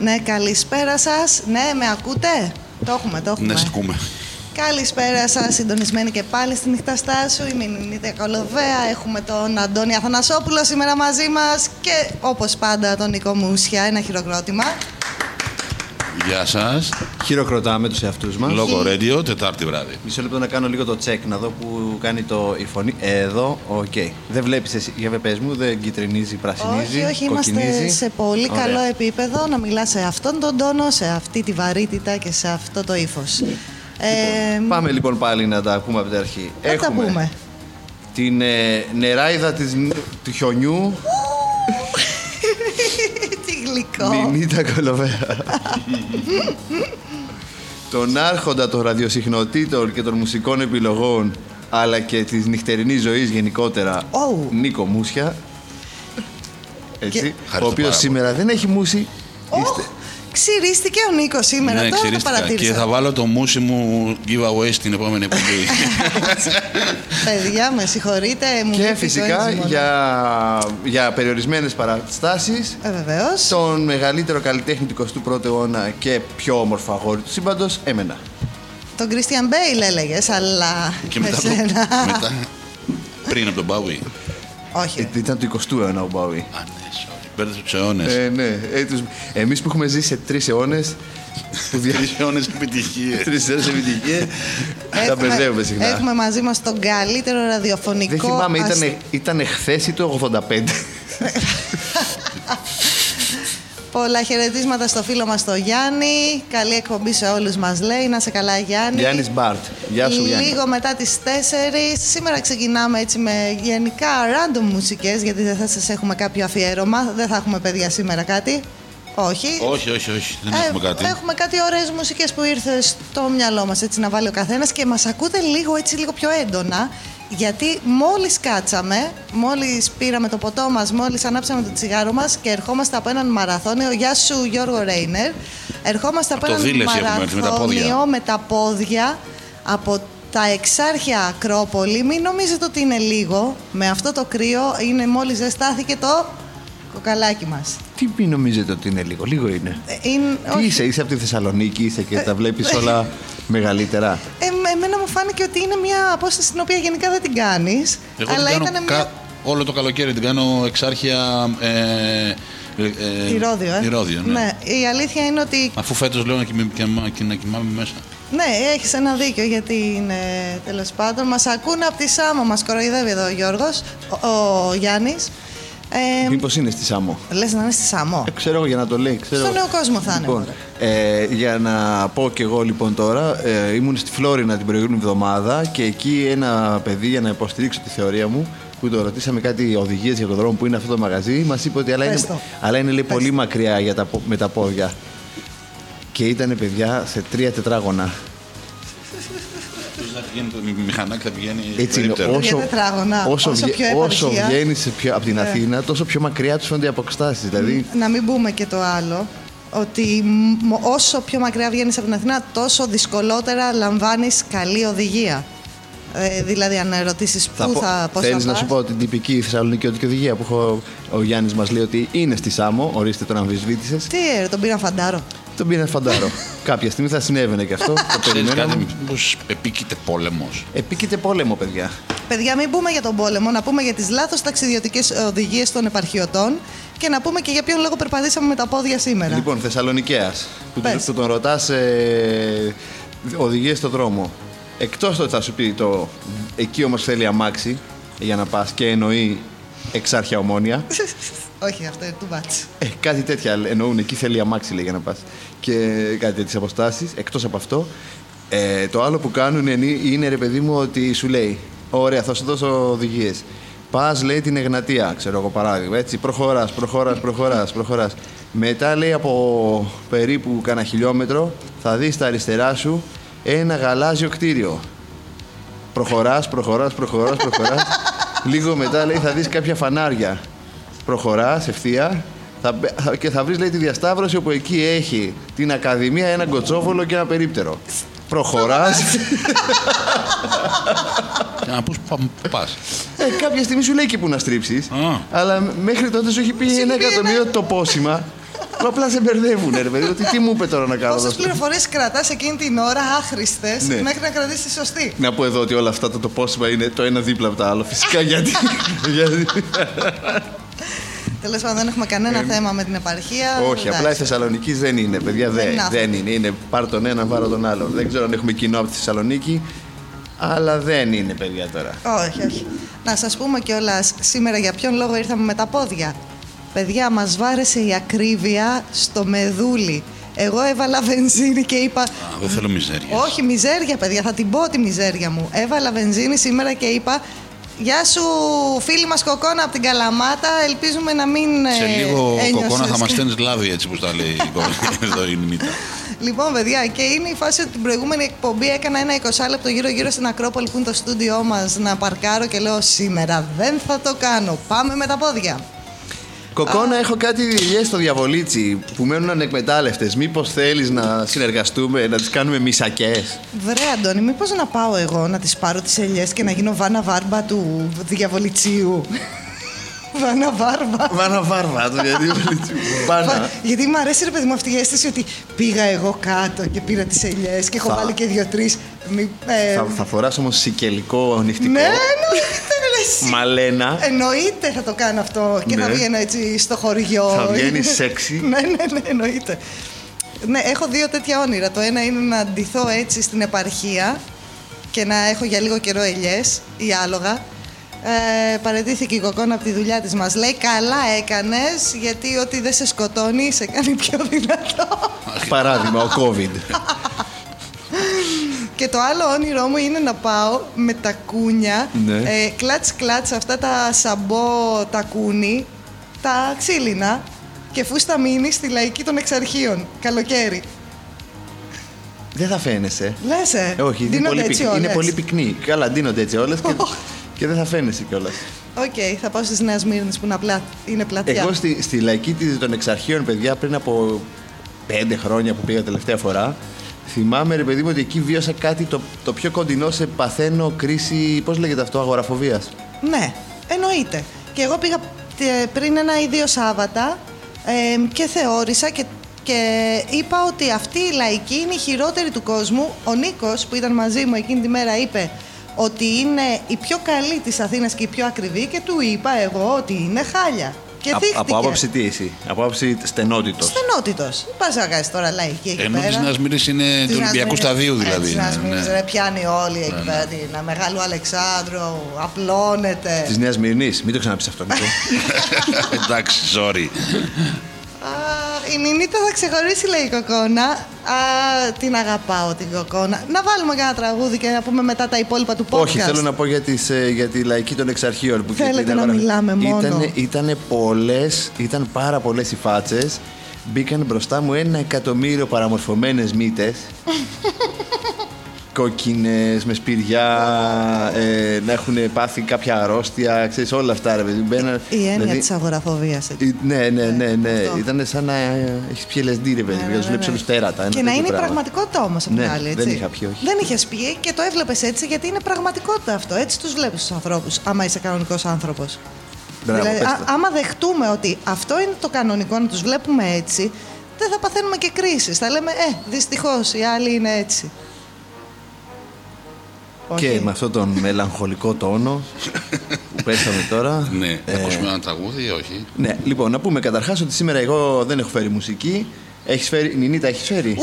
Ναι, καλησπέρα σας. Ναι, με ακούτε? Το έχουμε. Ναι, σε ακούμε. Καλησπέρα σας, συντονισμένοι και πάλι στη Νύχτα Στάσου. Είμαι η Νίτια Κολοβαία. Έχουμε τον Αντώνη Αθανασόπουλο σήμερα μαζί μας και όπως πάντα τον Νίκο Μουσιά. Ένα χειροκρότημα. Γεια σας. Χειροκροτάμε τους εαυτούς μας. Λόγω Radio, Τετάρτη βράδυ. Μισό λεπτό να κάνω λίγο το check, να δω που κάνει η φωνή. Εδώ, οκ. Okay. Δεν βλέπεις εσύ, για πες μου, δεν κυτρινίζει, πρασινίζει. Όχι, κοκκινίζει. Είμαστε σε πολύ καλό επίπεδο να μιλάς σε αυτόν τον τόνο, σε αυτή τη βαρύτητα και σε αυτό το ύφος. Πάμε λοιπόν πάλι να τα ακούμε από την αρχή. Έχουμε τα πούμε. Την νεράιδα του χιονιού. Νινίτα Κολοβαία. Τον άρχοντα των ραδιοσυχνοτήτων και των μουσικών επιλογών, αλλά και της νυχτερινής ζωής γενικότερα, Νίκο Μουσια. Έτσι, ο οποίος σήμερα δεν έχει μουσι. Ξυρίστηκε ο Νίκος σήμερα, ναι, τώρα το παρατήρησα. Και θα βάλω το μουσι μου giveaway στην επόμενη εποχή. Παιδιά, με συγχωρείτε. Και φυσικά για περιορισμένες παραστάσεις, τον μεγαλύτερο καλλιτέχνη του 21ου αιώνα και πιο όμορφο αγόρι του σύμπαντος, εμένα. Τον Κρίστιαν Μπέιλ έλεγες, αλλά και μετά, πριν από τον Μπάουι. Όχι. Ήταν του 20ου αιώνα ο Μπάουι. Πέρασε τους αιώνες. Ναι. Εμείς που έχουμε ζήσει σε τρεις αιώνες. Τρεις αιώνες επιτυχίες. Τα μπερδεύουμε συχνά. Έχουμε μαζί μας τον καλύτερο ραδιοφωνικό. Δεν θυμάμαι, ήταν χθες ή το 85. Πολλά χαιρετίσματα στο φίλο μας, το Γιάννη. Καλή εκπομπή σε όλους μας, λέει. Να σε καλά, Γιάννη. Γιάννης Μπάρτ. Γεια σου, Γιάννη. Λίγο μετά τις 4. Σήμερα ξεκινάμε έτσι με γενικά random μουσικές, γιατί δεν θα σας έχουμε κάποιο αφιέρωμα. Δεν θα έχουμε, παιδιά, σήμερα κάτι. Όχι. Δεν έχουμε κάτι. Έχουμε κάτι ωραίες μουσικές που ήρθε στο μυαλό μας, έτσι να βάλει ο καθένας, και μας ακούτε λίγο πιο έντονα. Γιατί μόλις κάτσαμε, μόλις πήραμε το ποτό μας, μόλις ανάψαμε το τσιγάρο μας και ερχόμαστε από έναν μαραθώνιο. Γεια σου, Γιώργο Ρέινερ. Ερχόμαστε από έναν μαραθώνιο με τα πόδια από τα Εξάρχεια Ακρόπολη. Μην νομίζετε ότι είναι λίγο. Με αυτό το κρύο είναι, μόλις ζεστάθηκε το κοκαλάκι μας. Τι μην νομίζετε ότι είναι λίγο? Λίγο είναι. Είσαι από τη Θεσσαλονίκη, είσαι και τα βλέπεις όλα μεγαλύτερα. Εμένα μου φάνηκε ότι είναι μια απόσταση την οποία γενικά δεν την κάνεις. Εγώ αλλά την κάνω όλο το καλοκαίρι, την κάνω Εξάρχεια Ηρώδειο. Ναι. Η αλήθεια είναι ότι... Αφού φέτος λέω να κοιμάμαι μέσα. Ναι, έχεις ένα δίκιο, γιατί είναι, τέλος πάντων. Μας ακούνε από τη Σάμο, μας κοροϊδεύει εδώ ο Γιώργος, ο Γιάννης. Μήπως είναι στη Σάμο? Λες να είναι στη Σάμο? Ξέρω για να το λέει. Στον Νέο Κόσμο θα είναι. Λοιπόν, για να πω κι εγώ λοιπόν τώρα, ήμουν στη Φλόρινα την προηγούμενη εβδομάδα και εκεί ένα παιδί, για να υποστηρίξω τη θεωρία μου, που το ρωτήσαμε κάτι οδηγίες για το δρόμο που είναι αυτό το μαγαζί, μας είπε ότι αλλά είναι λέει, πολύ μακριά με τα πόδια. Και ήταν, παιδιά, σε 3 τετράγωνα. Η μηχανάκη θα πηγαίνει όσο βγαίνει από την Αθήνα, τόσο πιο μακριά τους φαίνονται οι αποστάσεις. Δηλαδή... Να μην πούμε και το άλλο, ότι όσο πιο μακριά βγαίνεις από την Αθήνα, τόσο δυσκολότερα λαμβάνεις καλή οδηγία. Δηλαδή, αν ρωτήσεις πού θα πας. Θέλεις να σου πω την τυπική θεσσαλονικιώτικη οδηγία που έχω, ο Γιάννης μας λέει ότι είναι στη Σάμο, ορίστε, τον αμφισβήτησες. Τι, τον πήραν φαντάρο. Κάποια στιγμή θα συνέβαινε και αυτό. Το περιμένουμε. Μήπως επίκειται πόλεμος. Επίκειται πόλεμο, παιδιά. Παιδιά, μην πούμε για τον πόλεμο, να πούμε για τις λάθος ταξιδιωτικές οδηγίες των επαρχιωτών και να πούμε και για ποιον λόγο περπατήσαμε με τα πόδια σήμερα. Λοιπόν, Θεσσαλονικέας, που τον ρωτάς οδηγίες στο δρόμο. Εκτός ότι θα σου πει εκεί όμως θέλει αμάξι για να πας και εννοεί Εξάρχεια Ομόνια. Όχι, αυτό είναι too much. Κάτι τέτοια εννοούν. Εκεί θέλει αμάξι, λέει, για να πας. Και κάτι τέτοιες αποστάσεις. Εκτός από αυτό, το άλλο που κάνουν είναι, ρε παιδί μου, ότι σου λέει: ωραία, θα σου δώσω οδηγίες. Πας, λέει, την Εγνατία, ξέρω εγώ, παράδειγμα. Έτσι, προχωράς. Μετά, λέει, από περίπου κάνα χιλιόμετρο, θα δεις τα αριστερά σου ένα γαλάζιο κτίριο. Προχωράς. Λίγο μετά λέει θα δεις κάποια φανάρια. Προχωράς ευθεία και θα βρεις λέει τη διασταύρωση όπου εκεί έχει την Ακαδημία, ένα κοτσόβολο και ένα περίπτερο. Προχωράς. Να πού πας. Κάποια στιγμή σου λέει και που να στρίψεις. Αλλά μέχρι τότε σου έχει πει 1.000.000 το πόσημα. Απλά σε μπερδεύουνε, ρε παιδί. Ότι τι μου είπε τώρα να κάνω. Τόσες πληροφορίες κρατάς εκείνη την ώρα, άχρηστες, ναι, μέχρι να κρατήσεις τη σωστή. Να πω εδώ ότι όλα αυτά το πόσημα είναι το ένα δίπλα από το άλλο. Φυσικά γιατί. Τέλος πάντων, δεν έχουμε κανένα θέμα με την επαρχία. Όχι, εντάξει, απλά η Θεσσαλονίκη δεν είναι, παιδιά. Δεν είναι. Είναι πάρ' τον ένα, βάρω τον άλλο. Δεν ξέρω αν έχουμε κοινό από τη Θεσσαλονίκη. Αλλά δεν είναι, παιδιά, τώρα. Όχι, όχι. Να σας πούμε κιόλας σήμερα για ποιον λόγο ήρθαμε με τα πόδια. Παιδιά, μας βάρεσε η ακρίβεια στο μεδούλι. Εγώ έβαλα βενζίνη και είπα... δεν θέλω μιζέρια. Όχι, μιζέρια, παιδιά, θα την πω τη μιζέρια μου. Έβαλα βενζίνη σήμερα και είπα... Γεια σου, φίλοι μας Κοκόνα από την Καλαμάτα. Ελπίζουμε να μην... Σε λίγο Κοκόνα θα μας στέλνεις λάδι, έτσι που τα λέει η Κοκόνα. Λοιπόν, παιδιά, και είναι η φάση ότι την προηγούμενη εκπομπή έκανα ένα 20 λεπτό γύρω-γύρω στην Ακρόπολη που είναι το στούντιό μας να παρκάρω και λέω σήμερα δεν θα το κάνω. Πάμε με τα πόδια. Κοκόνα, έχω κάτι δουλειές στο διαβολίτσι που μένουν ανεκμετάλλευτες. Μήπως θέλεις να συνεργαστούμε, να τις κάνουμε μισακές. Βρε Αντώνη, μήπως να πάω εγώ να τις πάρω τις ελιές και να γίνω Βάνα Βάρμπα του διαβολιτσίου. Βάνα Βάρβα. Βάνα Βάρβα, το διαβολιτσίου. Γιατί μου αρέσει, ρε παιδί μου, αυτή η αίσθηση ότι πήγα εγώ κάτω και πήρα τις ελιές και έχω βάλει και 2-3. Θα φοράς όμως σικελικό νυχτικό. Ναι, Μαλένα. Εννοείται θα το κάνω αυτό και ναι, θα βγαίνω έτσι στο χωριό. Θα βγαίνει σεξι. Ναι, εννοείται. Ναι, έχω δύο τέτοια όνειρα. Το ένα είναι να ντυθώ έτσι στην επαρχία και να έχω για λίγο καιρό ελιές ή άλογα. Παραιτήθηκε η Κοκόνα από τη δουλειά της, μας λέει. Καλά έκανες, γιατί ό,τι δεν σε σκοτώνει σε κάνει πιο δυνατό. Παράδειγμα, ο COVID. Και το άλλο όνειρό μου είναι να πάω με τα κούνια, κλατς-κλατς, αυτά τα σαμπό τακούνι, τα ξύλινα και φούστα μίνι στη Λαϊκή των Εξαρχείων, καλοκαίρι. Δεν θα φαίνεσαι. Λες, όχι, είναι πολύ πυκνή. Καλά, ντύνονται έτσι όλες και δεν θα φαίνεσαι κιόλας. Οκ, θα πάω στις Νέα Σμύρνης που είναι πλατιά. Εγώ στη Λαϊκή των Εξαρχείων, παιδιά, πριν από 5 χρόνια που πήγα τελευταία φορά, θυμάμαι, ρε παιδί μου, ότι εκεί βίωσα κάτι το πιο κοντινό σε παθαίνω κρίση, πώς λέγεται αυτό, αγοραφοβίας. Ναι, εννοείται. Και εγώ πήγα πριν 1 ή 2 Σάββατα και θεώρησα και είπα ότι αυτή η Λαϊκή είναι η χειρότερη του κόσμου. Ο Νίκος που ήταν μαζί μου εκείνη τη μέρα είπε ότι είναι η πιο καλή της Αθήνας και η πιο ακριβή και του είπα εγώ ότι είναι χάλια. Από άποψη τι εσύ, από άποψη στενότητος. Στενότητος. Πας να κάνεις τώρα Λαϊκή εκεί πέρα. Ενώ της Νέας Μύρνης είναι του Ολυμπιακού Σταδίου δηλαδή. Της Νέας Μύρνης πιάνει όλοι εκεί πέρα. Ένα μεγάλο Αλεξάνδρο, απλώνεται. Της Νέας Μύρνης, μην το ξαναπείς αυτό. Εντάξει, sorry. Η Νινίτα θα ξεχωρίσει, λέει η Κοκόνα. Την αγαπάω την Κοκόνα. Να βάλουμε κανένα τραγούδι και να πούμε μετά τα υπόλοιπα του podcast. Όχι, θέλω να πω για τη Λαϊκή των Εξαρχείων. Θέλετε να μιλάμε μόνο. Ήταν πάρα πολλές οι φάτσες. Μπήκαν μπροστά μου 1.000.000 παραμορφωμένες μύτες. Κόκκινες, με σπηριά, να έχουν πάθει κάποια αρρώστια, ξέρεις, όλα αυτά, ρε παιδί. Η έννοια της αγοραφοβίας. Ναι. Ήταν σαν να έχεις πιει LSD, ρε παιδί, να δουλέψεις όλους τέρατα. Και να είναι η πραγματικότητα όμως από την άλλη, έτσι. Δεν είχα πιει, όχι. Δεν είχες πιει και το έβλεπες έτσι, γιατί είναι πραγματικότητα αυτό. Έτσι τους βλέπεις τους ανθρώπους, άμα είσαι κανονικός άνθρωπος. Δηλαδή, άμα δεχτούμε ότι αυτό είναι το κανονικό, να τους βλέπουμε έτσι, δεν θα παθαίνουμε και κρίσεις. Θα λέμε, δυστυχώς οι άλλοι είναι έτσι. Και με αυτόν τον μελαγχολικό τόνο που πέσαμε τώρα. Ναι, θα ακούσουμε ένα τραγούδι ή όχι. Ναι, λοιπόν, να πούμε καταρχάς ότι σήμερα εγώ δεν έχω φέρει μουσική. Έχεις φέρει, Νινίτα, έχεις φέρει.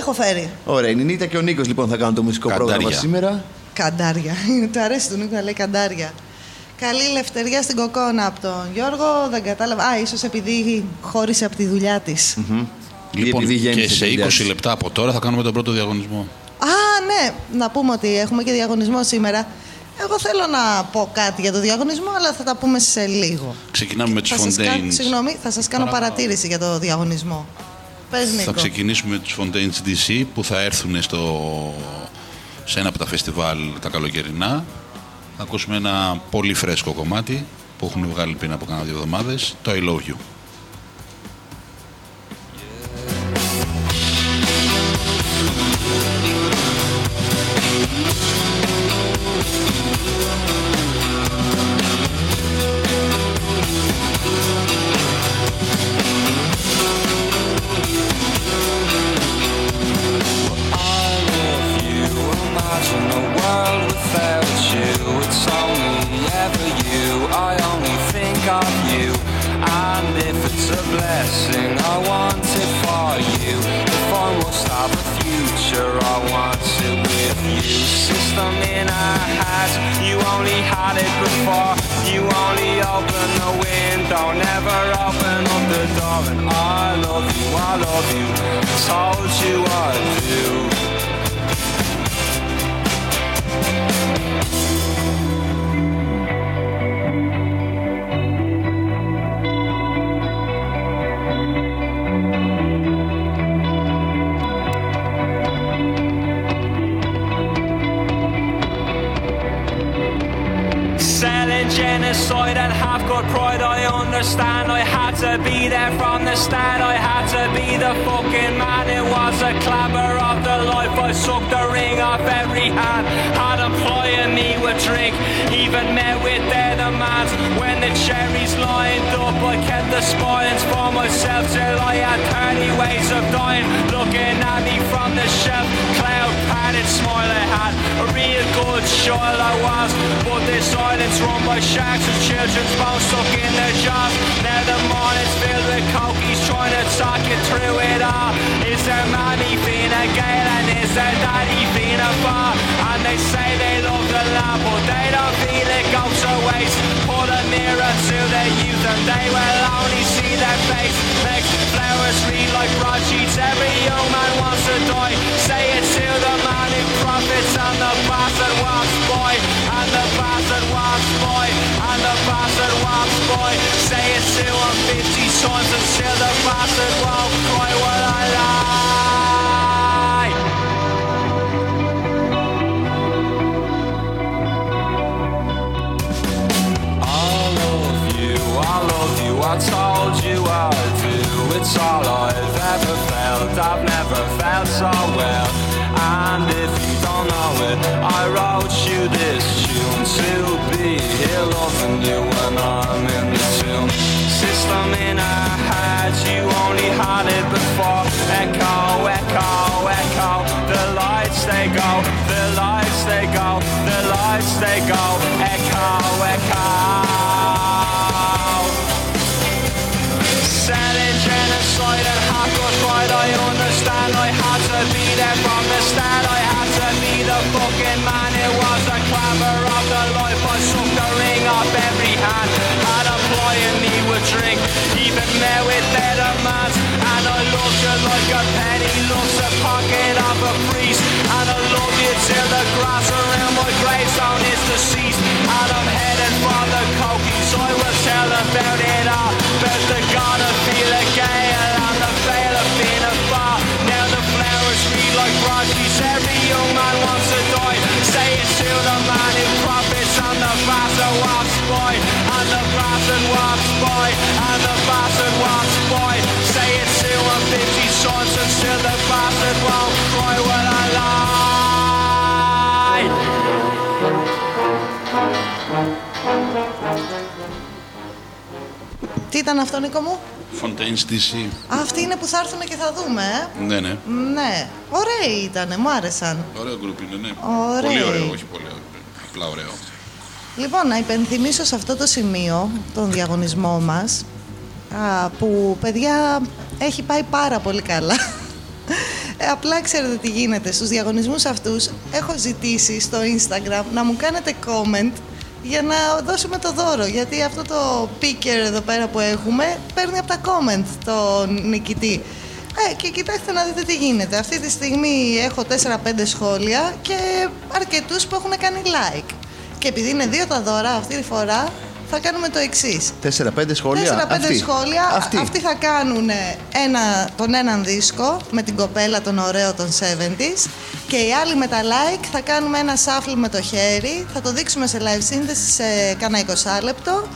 Έχω φέρει. Ωραία, η Νινίτα και ο Νίκος λοιπόν θα κάνουν το μουσικό πρόγραμμα σήμερα. Καντάρια. Του αρέσει του Νίκο να λέει καντάρια. Καλή ελευθερία στην Κοκόνα από τον Γιώργο. Δεν κατάλαβα. Ίσως επειδή χώρισε από τη δουλειά της. Λοιπόν, και σε 20 λεπτά από τώρα θα κάνουμε τον πρώτο διαγωνισμό. Ναι, να πούμε ότι έχουμε και διαγωνισμό σήμερα. Εγώ θέλω να πω κάτι για το διαγωνισμό, αλλά θα τα πούμε σε λίγο. Ξεκινάμε με τους Fontaines. Συγγνώμη, θα σας κάνω παρατήρηση για το διαγωνισμό. Πες, Νίκο. Θα ξεκινήσουμε τους Fontaines D.C. που θα έρθουν σε ένα από τα φεστιβάλ τα καλοκαιρινά. Θα ακούσουμε ένα πολύ φρέσκο κομμάτι που έχουν βγάλει πριν από κάνα 2 εβδομάδες, το I Love You. Τι ήταν αυτό, Νίκο μου? Fontaines D.C. Αυτοί είναι που θα έρθουν και θα δούμε, ε? Ναι, ναι. Ναι. Ωραίοι ήτανε, μου άρεσαν. Ωραίο γκρουπ είναι, ναι. Ωραίοι. Πολύ ωραίο, όχι πολύ ωραίο. Απλά ωραίο. Λοιπόν, να υπενθυμίσω σε αυτό το σημείο τον διαγωνισμό μας, που, παιδιά, έχει πάει πάρα πολύ καλά. Απλά ξέρετε τι γίνεται. Στους διαγωνισμούς αυτούς έχω ζητήσει στο Instagram να μου κάνετε comment για να δώσουμε το δώρο, γιατί αυτό το picker εδώ πέρα που έχουμε παίρνει από τα comment τον νικητή. Και κοιτάξτε να δείτε τι γίνεται. Αυτή τη στιγμή έχω 4-5 σχόλια και αρκετούς που έχουν κάνει like. Και επειδή είναι 2 τα δώρα αυτή τη φορά, θα κάνουμε το εξής. 4-5 σχόλια. 4-5 σχόλια. Αυτοί θα κάνουν τον έναν δίσκο με την κοπέλα τον ωραίο των 70s και οι άλλοι με τα like θα κάνουμε ένα shuffle με το χέρι. Θα το δείξουμε σε live σύνδεση σε κάνα 20 λεπτό.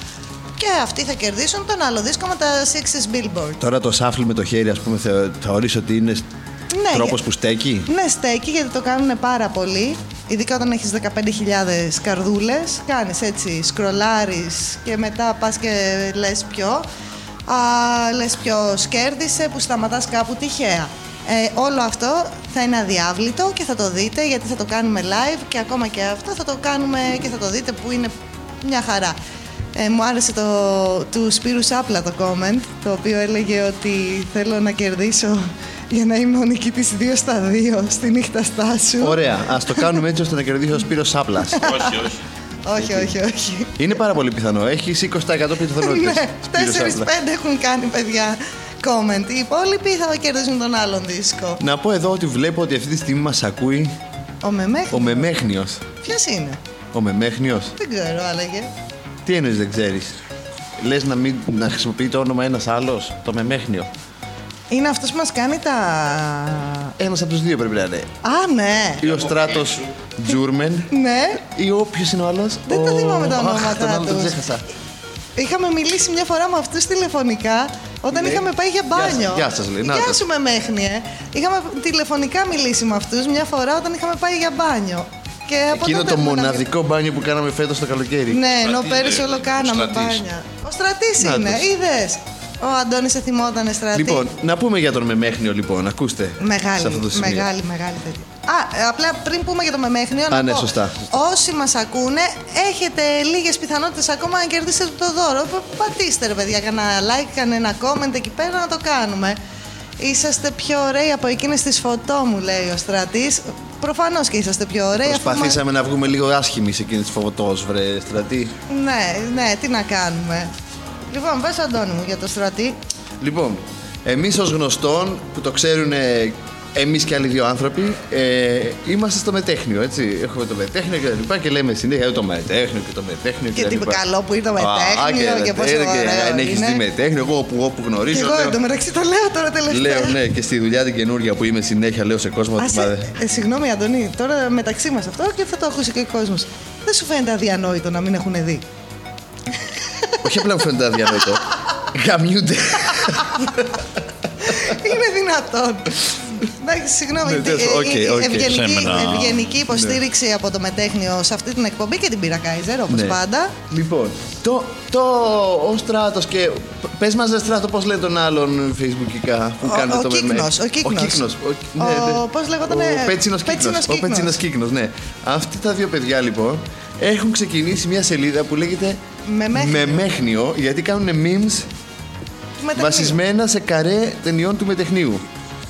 Και αυτοί θα κερδίσουν τον άλλο δίσκο με τα 60s Billboard. Τώρα το shuffle με το χέρι, ας πούμε, θεωρείς ότι είναι τρόπος που στέκει. Ναι, στέκει γιατί το κάνουν πάρα πολύ. Ειδικά όταν έχεις 15.000 καρδούλες, κάνεις έτσι, σκρολάρεις και μετά πας και λες ποιος κέρδισε, που σταματάς κάπου τυχαία. Όλο αυτό θα είναι αδιάβλητο και θα το δείτε γιατί θα το κάνουμε live και ακόμα και αυτό θα το κάνουμε και θα το δείτε που είναι μια χαρά. Μου άρεσε του Σπύρου Σάπλα το comment, το οποίο έλεγε ότι θέλω να κερδίσω για να είμαι ο νικητής 2-2 στη νύχτα Στάσου. Ωραία, ας το κάνουμε έτσι ώστε να κερδίσει ο Σπύρος Σάπλας. Όχι. Είναι πάρα πολύ πιθανό. Έχεις 20% πιθανότητες. Ναι, 4-5 έχουν κάνει, παιδιά, comment. Οι υπόλοιποι θα κερδίζουν τον άλλον δίσκο. Να πω εδώ ότι βλέπω ότι αυτή τη στιγμή μας ακούει ο Μεμέχνιος. Ποιος είναι? Ο Μεμέχνιος. Δεν ξέρω, άλλαγε. Τι εννοείς δεν ξέρεις? Λες να χρησιμοποιεί το όνομα ένας άλλος, το Μεμέχνιο. Είναι αυτός που μας κάνει τα... Ένας από τους δύο πρέπει να είναι. Α, ναι. Ή ο Στράτος Τζούρμεν. Ναι. Ή όποιος είναι ο άλλος. Δεν τα θυμάμαι τα ονόματά τους. Είχαμε μιλήσει μια φορά με αυτούς τηλεφωνικά, όταν είχαμε πάει για μπάνιο. Γεια σας, λέει. Γεια σου Μεμέχνιε. Είχαμε τηλεφωνικά μιλήσει με αυτούς μια φορά όταν είχαμε πάει για μπάνιο. Εκείνο το μοναδικό μπάνιο που κάναμε φέτος το καλοκαίρι. Ναι, ενώ πέρυσι όλο κάναμε μπάνια. Ο Στρατής είναι, είδες. Ο Αντώνης εθιμότανε Στρατή. Λοιπόν, να πούμε για τον Μεμέχνιο, λοιπόν, ακούστε. Μεγάλη τέτοια. Απλά πριν πούμε για τον Μεμέχνιο, σωστά. Όσοι μας ακούνε, έχετε λίγες πιθανότητες ακόμα να κερδίσετε το δώρο. Πατήστε, ρε παιδιά, κανένα like, κανένα comment εκεί πέρα να το κάνουμε. Είσαστε πιο ωραίοι από εκείνες τις φωτό, μου λέει ο Στρατής. Προφανώς και είσαστε πιο ωραίοι. Προσπαθήσαμε να βγούμε λίγο άσχημοι σε εκείνες τις φωτός, βρε Στρατή. Ναι, τι να κάνουμε. Λοιπόν, πες Αντώνη μου για το Στρατή. Λοιπόν, εμείς ως γνωστόν, που το ξέρουν εμείς και άλλοι δύο άνθρωποι, είμαστε στο μετέχνιο, έτσι. Έχουμε το μετέχνιο και τα λοιπά και λέμε συνέχεια το μετέχνιο και τα λοιπά. Και τι καλό που είναι το μετέχνιο και πόσο ωραίο είναι. Αν έχεις δει μετέχνιο, εγώ όπου γνωρίζω. Εγώ εντωμεταξύ το λέω τώρα τελευταία. Λέω, ναι, και στη δουλειά την καινούργια που είμαι συνέχεια, λέω σε κόσμο. Συγγνώμη Αντώνη, τώρα μεταξύ μας αυτό και θα το ακούσει και ο κόσμος. Δεν σου φαίνεται αδιανόητο να μην έχουν δει? Όχι απλά μου φαίνεται αδιανόητο. Γαμιούνται. Είναι δυνατόν. Εντάξει, συγγνώμη. Ευγενική υποστήριξη από το μετέχνιο σε αυτή την εκπομπή και την πήρα Kaiser, όπως πάντα. Λοιπόν, ο Στράτος και... Πες μας, δε Στράτο, πώς λέει τον άλλον facebookικά που κάνει το Μεμέχνιο. Ο Κύκνος. Πώς λέγονταν? Ο Πέτσινος Κύκνος, ναι. Αυτοί τα δύο παιδιά, λοιπόν, έχουν ξεκινήσει μια σελίδα που λέγεται Μεμέχνιο, γιατί κάνουν memes βασισμένα σε καρέ ταινιών του μετεχνίου.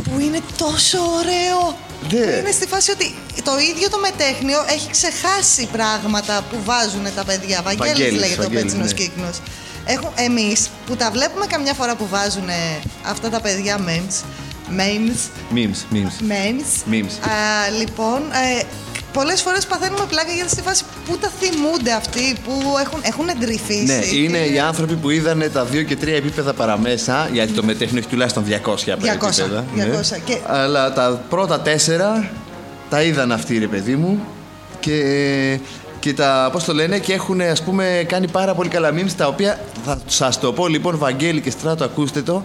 Που είναι τόσο ωραίο! Yeah. Είναι στη φάση ότι το ίδιο το μετέχνιο έχει ξεχάσει πράγματα που βάζουν τα παιδιά. Βαγγέλης λέγεται ο Πέτσινος Κύκνος. Εμείς που τα βλέπουμε καμιά φορά που βάζουν αυτά τα παιδιά memes. Λοιπόν, πολλές φορές παθαίνουμε πλάκα γιατί στη φάση που τα θυμούνται αυτοί, που έχουν εντρυφήσει. Ναι, είναι οι άνθρωποι που είδανε τα 2 και 3 επίπεδα παραμέσα, γιατί το μετέχνιο έχει τουλάχιστον 200 επίπεδα. 200. Ναι. Και... Αλλά τα πρώτα 4 τα είδαν αυτοί, ρε παιδί μου, και τα, πώς το λένε, και έχουν, ας πούμε, κάνει πάρα πολύ καλά memes, τα οποία θα σας το πω, λοιπόν, Βαγγέλη και Στράτο, ακούστε το.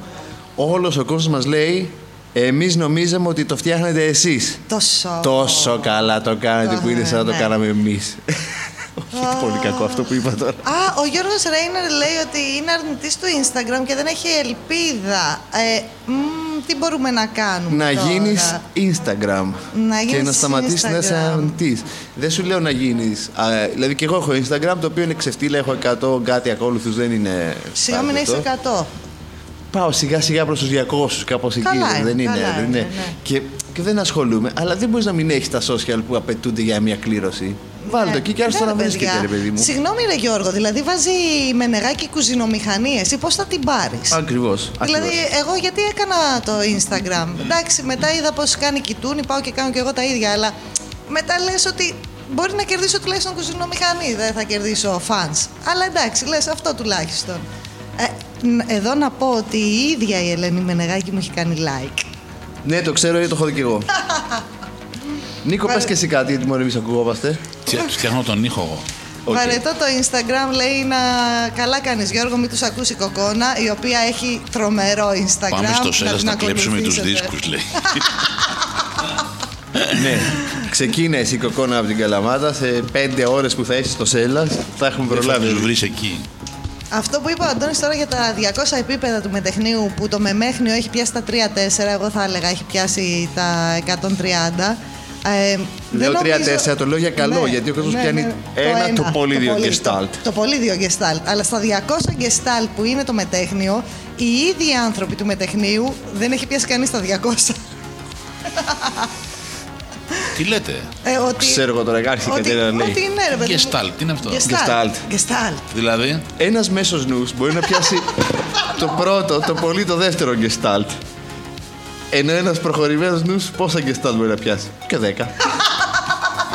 Όλος ο κόσμος μας λέει... Εμείς νομίζαμε ότι το φτιάχνετε εσείς. Τόσο καλά το κάνετε που είναι σαν να το κάναμε εμείς. Όχι πολύ κακό αυτό που είπα τώρα. Ο Γιώργος Ρέινερ λέει ότι είναι αρνητής του Instagram και δεν έχει ελπίδα. Τι μπορούμε να κάνουμε? Να γίνεις Instagram και να σταματήσεις να είσαι αρνητής. Δεν σου λέω να γίνεις. Δηλαδή και εγώ έχω Instagram, το οποίο είναι ξεφτύλα, έχω 100 κάτι ακόλουθους, δεν είναι... Σιγά μην έχεις 100. Πάω σιγά-σιγά προς τους 200, κάπως εκεί. Δεν είναι. Και δεν ασχολούμαι. Αλλά δεν μπορείς να μην έχεις τα social που απαιτούνται για μια κλήρωση. Βάλτε το εκεί και άρχισε να βρίσκεται, ρε παιδί μου. Συγγνώμη, ρε Γιώργο, δηλαδή βάζει με νεράκι κουζινομηχανίες ή πώς θα την πάρεις? Ακριβώς. Δηλαδή, εγώ γιατί έκανα το Instagram. Εντάξει, μετά είδα πώς κάνει κοιτούνι, πάω και κάνω και εγώ τα ίδια. Αλλά μετά λες ότι Μπορεί να κερδίσω τουλάχιστον κουζινομηχανή, δεν θα κερδίσω φανς. Αλλά εντάξει, λες αυτό τουλάχιστον. Εδώ να πω ότι η ίδια η Ελένη Μενεγάκη μου έχει κάνει like. Ναι, το ξέρω, γιατί το έχω δει κι εγώ. Νίκο, πες και εσύ κάτι, γιατί μου εμείς ακουγόμαστε. Φτιάχνω τον ήχο εγώ. Okay. Βαρετό το Instagram, λέει να καλά κάνεις Γιώργο, μην τους ακούσει η Κοκόνα, η οποία έχει τρομερό Instagram. Πάμε στο Σέζας να κλέψουμε τους δίσκους, λέει. Ναι, ξεκίνες η Κοκόνα από την Καλαμάτα, σε 5 ώρες που θα είσαι στο Σέλλας, θα έχουμε προλάβει. Θα τους βρεις εκεί. Αυτό που είπε ο Αντώνης τώρα για τα 200 επίπεδα του Μετεχνείου, που το Μεμέχνιο έχει πιάσει τα 3-4, εγώ θα έλεγα έχει πιάσει τα 130. Λέω 3-4, νομίζω... το λέω για καλό, ναι, γιατί ο κόσμος πιάνει ένα το πολύ δύο γκεστάλτ. Το πολύ δύο γκεστάλτ. Αλλά στα 200 γκεστάλτ που είναι το Μετέχνιο, οι ίδιοι άνθρωποι του Μετεχνείου δεν έχει πιάσει κανείς τα 200. Τι λέτε. Ότι... Ξέρω εγώ τώρα, άρχισε και δεν λέει. Ότι είναι ρε παιδί. Γκεστάλτ, τι είναι αυτό. Γκεστάλτ. Δηλαδή. Ένας μέσος νους μπορεί να πιάσει το πρώτο, το πολύ το δεύτερο γκεστάλτ. Ενώ ένας προχωρημένος νους πόσα γκεστάλτ μπορεί να πιάσει. Και 10.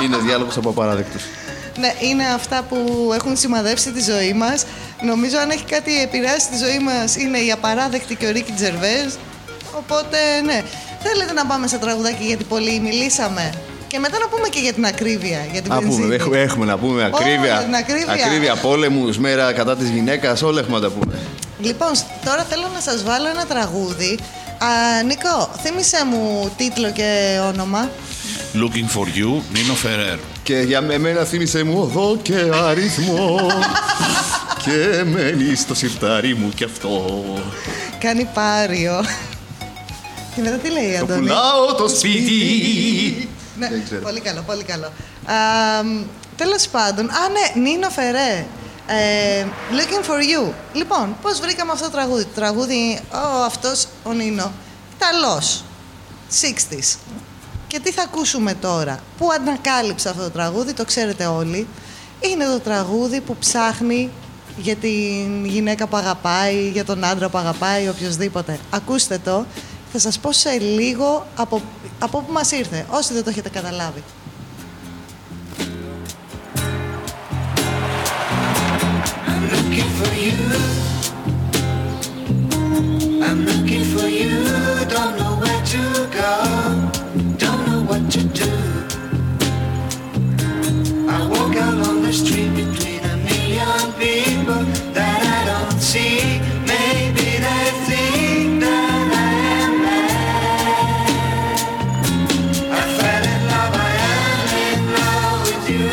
Είναι διάλογος από απαράδεκτους. Ναι, είναι αυτά που έχουν σημαδεύσει τη ζωή μας. Νομίζω αν έχει κάτι επηρεάσει τη ζωή μας είναι η απαράδεκτη και ο Ρίκι Τζερβέ. Οπότε, ναι. Θέλετε να πάμε σε τραγουδάκι γιατί πολύ μιλήσαμε. Και μετά να πούμε και για την ακρίβεια. Για την πούμε, έχουμε να πούμε ακρίβεια. Ακρίβεια, πόλεμους, μέρα κατά της γυναίκας, όλα έχουμε να τα πούμε. Λοιπόν, τώρα θέλω να σας βάλω ένα τραγούδι. Νίκο, θύμισε μου τίτλο και όνομα. Looking for you, Nino Ferrer. Και για μένα θύμισε μου οδό και αριθμό. Και μένει στο σιρτάρι μου κι αυτό. Κάνει πάριο. Και μετά τι λέει η Αντώνη. Πουλάω το σπίτι. Ναι, πολύ καλό, πολύ καλό. Τέλος πάντων, ναι, Nino Ferrer. Looking for you. Λοιπόν, πώς βρήκαμε αυτό το τραγούδι. Το τραγούδι, αυτός ο Νίνο, Ιταλός, 60's. Και τι θα ακούσουμε τώρα. Πού ανακάλυψα αυτό το τραγούδι, το ξέρετε όλοι. Είναι το τραγούδι που ψάχνει για την γυναίκα που αγαπάει, για τον άντρα που αγαπάει, οποιοδήποτε. Ακούστε το, θα σας πω σε λίγο από πού μας ήρθε, όσοι δεν το έχετε καταλάβει. I'm looking for you. I'm looking for you. Don't know where to go. Don't know what to do. I walk out on the street between a million people that I don't see. Maybe they think that I am mad. I fell in love. I am in love with you.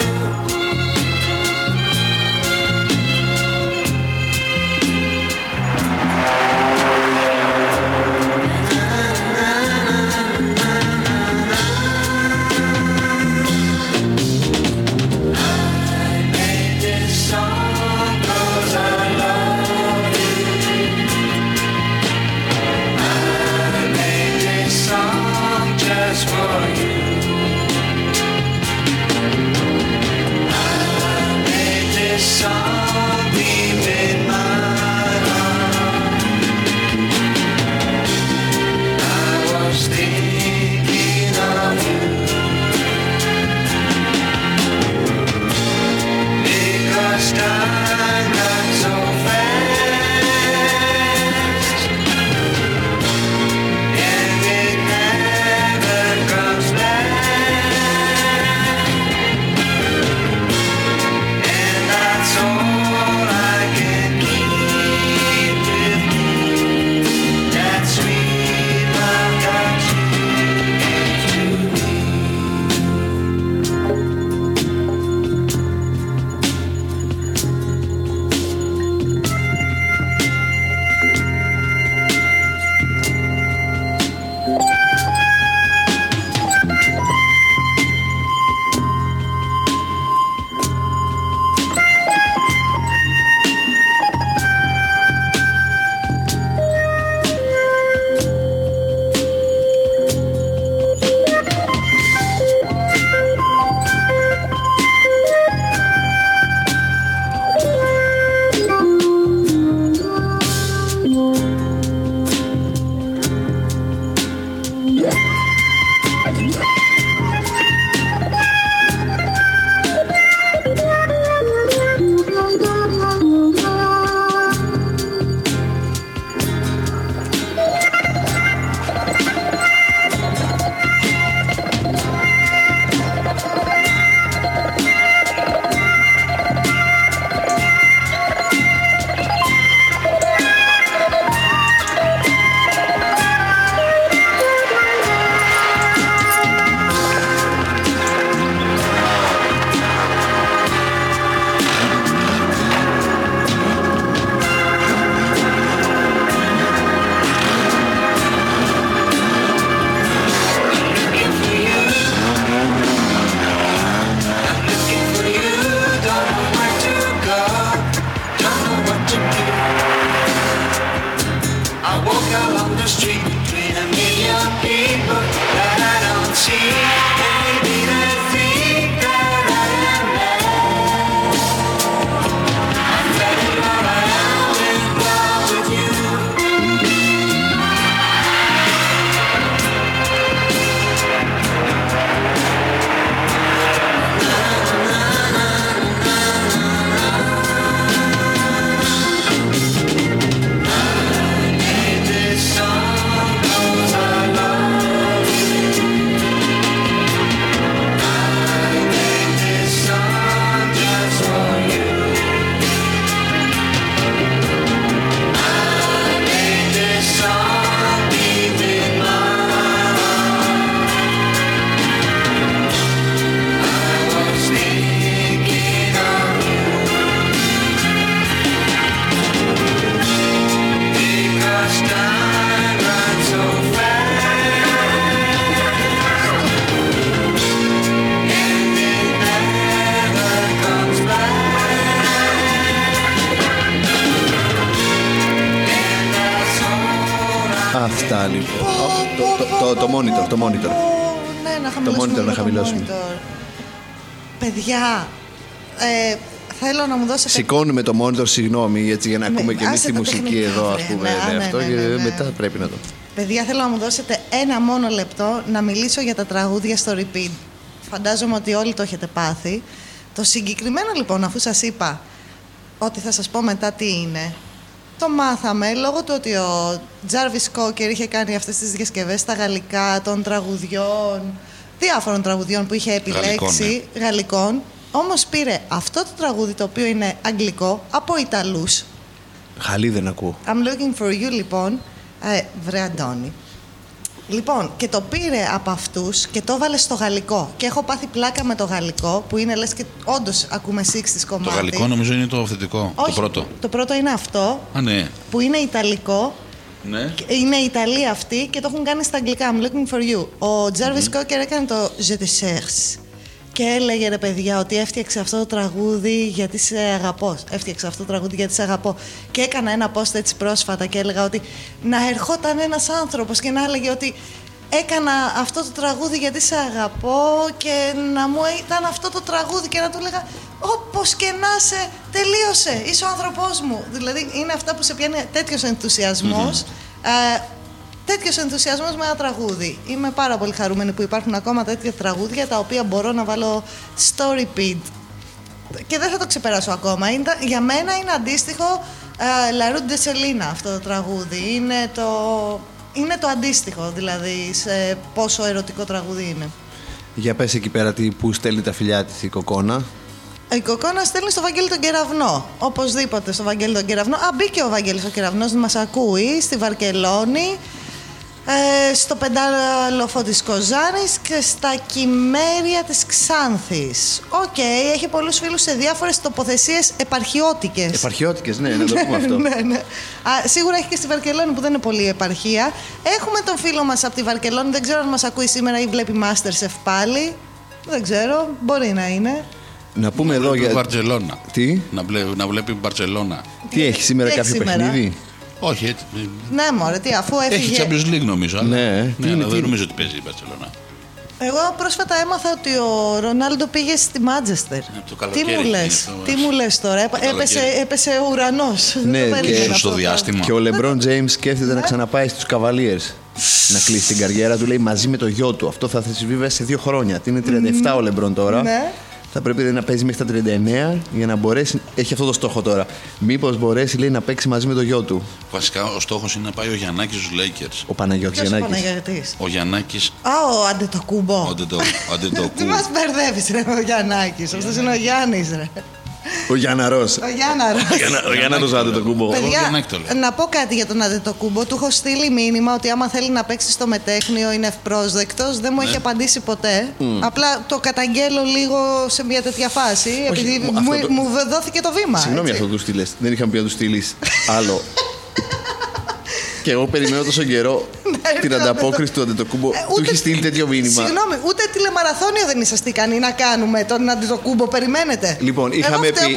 Φτάνει. Το monitor. Ναι, να χαμηλώσουμε. Παιδιά, θέλω να μου δώσετε... Σηκώνουμε το monitor, συγγνώμη, έτσι, για να ακούμε και εμείς τη μουσική εδώ, ας πούμε. Μετά πρέπει να το... Παιδιά, θέλω να μου δώσετε ένα μόνο λεπτό να μιλήσω για τα τραγούδια στο repeat. Φαντάζομαι ότι όλοι το έχετε πάθει. Το συγκεκριμένο, λοιπόν, αφού σας είπα ότι θα σας πω μετά τι είναι, το μάθαμε λόγω του ότι ο Jarvis Cocker είχε κάνει αυτές τις διασκευές στα γαλλικά των τραγουδιών, διάφορων τραγουδιών που είχε επιλέξει, γαλλικών. Όμως πήρε αυτό το τραγούδι, το οποίο είναι αγγλικό, από Ιταλούς. Χαλή δεν ακούω. I'm looking for you, λοιπόν. Βρε Αντώνη. Λοιπόν, και το πήρε από αυτούς και το έβαλε στο γαλλικό. Και έχω πάθει πλάκα με το γαλλικό, που είναι λες και όντως ακούμε 60's κομμάτι. Το γαλλικό νομίζω είναι το αυθεντικό. Όχι, το πρώτο. Το πρώτο είναι αυτό. Α, ναι. Που είναι ιταλικό. Ναι. Είναι Ιταλοί αυτοί και το έχουν κάνει στα αγγλικά. I'm looking for you. Ο Jarvis Cocker έκανε το Je te cherche. Και έλεγε, ρε παιδιά, ότι έφτιαξε αυτό το τραγούδι γιατί σε αγαπώ. Έφτιαξε αυτό το τραγούδι γιατί σε αγαπώ. Και έκανα ένα post έτσι πρόσφατα και έλεγα ότι να ερχόταν ένας άνθρωπος και να έλεγε ότι έκανα αυτό το τραγούδι γιατί σε αγαπώ, και να μου ήταν αυτό το τραγούδι και να του έλεγα όπως και να σε, τελείωσε, είσαι ο άνθρωπός μου. Δηλαδή είναι αυτά που σε πιάνει τέτοιος ενθουσιασμός. Τέτοιος ενθουσιασμός με ένα τραγούδι. Είμαι πάρα πολύ χαρούμενη που υπάρχουν ακόμα τέτοια τραγούδια τα οποία μπορώ να βάλω στο repeat. Και δεν θα το ξεπεράσω ακόμα. Για μένα είναι αντίστοιχο La Rue de Selina αυτό το τραγούδι. Είναι το αντίστοιχο, δηλαδή, σε πόσο ερωτικό τραγούδι είναι. Για πες εκεί πέρα που στέλνει τα φιλιά της η Κοκόνα. Η Κοκόνα στέλνει στο Βαγγέλη τον Κεραυνό. Οπωσδήποτε στο Βαγγέλη τον Κεραυνό. Α, μπήκε ο Βαγγέλης ο Κεραυνός, μας ακούει στη Βαρκελόνη. Στο πεντάλοφο της Κοζάνης και στα κυμέρια της Ξάνθης. Οκ, έχει πολλούς φίλους σε διάφορες τοποθεσίες επαρχιώτικες. Επαρχιώτικες, ναι, να το πούμε αυτό. Ναι. Σίγουρα έχει και στη Βαρκελόνη που δεν είναι πολύ επαρχία. Έχουμε τον φίλο μας από τη Βαρκελόνη, δεν ξέρω αν μας ακούει σήμερα ή βλέπει Masterchef πάλι. Δεν ξέρω, μπορεί να είναι. Να πούμε να εδώ για... Μπαρτσελώνα. Τι? Να βλέπει Μπαρτσελώνα. Τι έχει σήμερα, κάποιο παιχνίδι? Όχι, έτσι. Ναι, μωρέ, τι αφού έφυγε. Έχει Champions League νομίζω. Αλλά δεν νομίζω ότι παίζει η Μπαρτσελόνα. Εγώ πρόσφατα έμαθα ότι ο Ρονάλντο πήγε στη Μάντζεστερ. Τι μου λες τώρα, έπεσε ο ουρανός. Ναι, και στο διάστημα. Και ο Λεμπρόν Τζέιμς σκέφτεται να ξαναπάει στους Καβαλίερς να κλείσει την καριέρα του, λέει, μαζί με το γιο του. Αυτό θα συμβεί σε 2 χρόνια. Τι είναι 37 ο Λεμπρόν τώρα. Θα πρέπει να παίζει μέχρι τα 39 για να μπορέσει. Έχει αυτό το στόχο τώρα. Μήπως μπορέσει, λέει, να παίξει μαζί με το γιο του. Βασικά ο στόχος είναι να πάει ο Γιαννάκης στους Λέικερς. Ο Παναγιώτης Γιαννάκης. Ο Γιαννάκης. Α, ο Αντετοκούμπο. Τι μας μπερδεύεις, ρε, ο Γιαννάκης. Αυτός είναι ο Γιάννης, ρε. Ο Γιάνναρος. Ο Γιάνναρος Αντετοκούμπο. Να πω κάτι για τον Αντετοκούμπο. Του έχω στείλει μήνυμα ότι άμα θέλει να παίξει στο Μετέχνιο είναι ευπρόσδεκτος. Δεν μου έχει απαντήσει ποτέ. Απλά το καταγγέλλω λίγο σε μια τέτοια φάση. Επειδή μου δόθηκε το βήμα. Συγγνώμη, αυτό του στείλες. Δεν είχαμε πει να του στείλεις άλλο. Και εγώ περιμένω τόσο καιρό την ανταπόκριση του Αντετοκούμπο. Του είχε στείλει τέτοιο μήνυμα. Συγγνώμη, ούτε τηλεμαραθώνιο δεν είσαστε ικανοί να κάνουμε τον Αντετοκούμπο. Περιμένετε. Λοιπόν,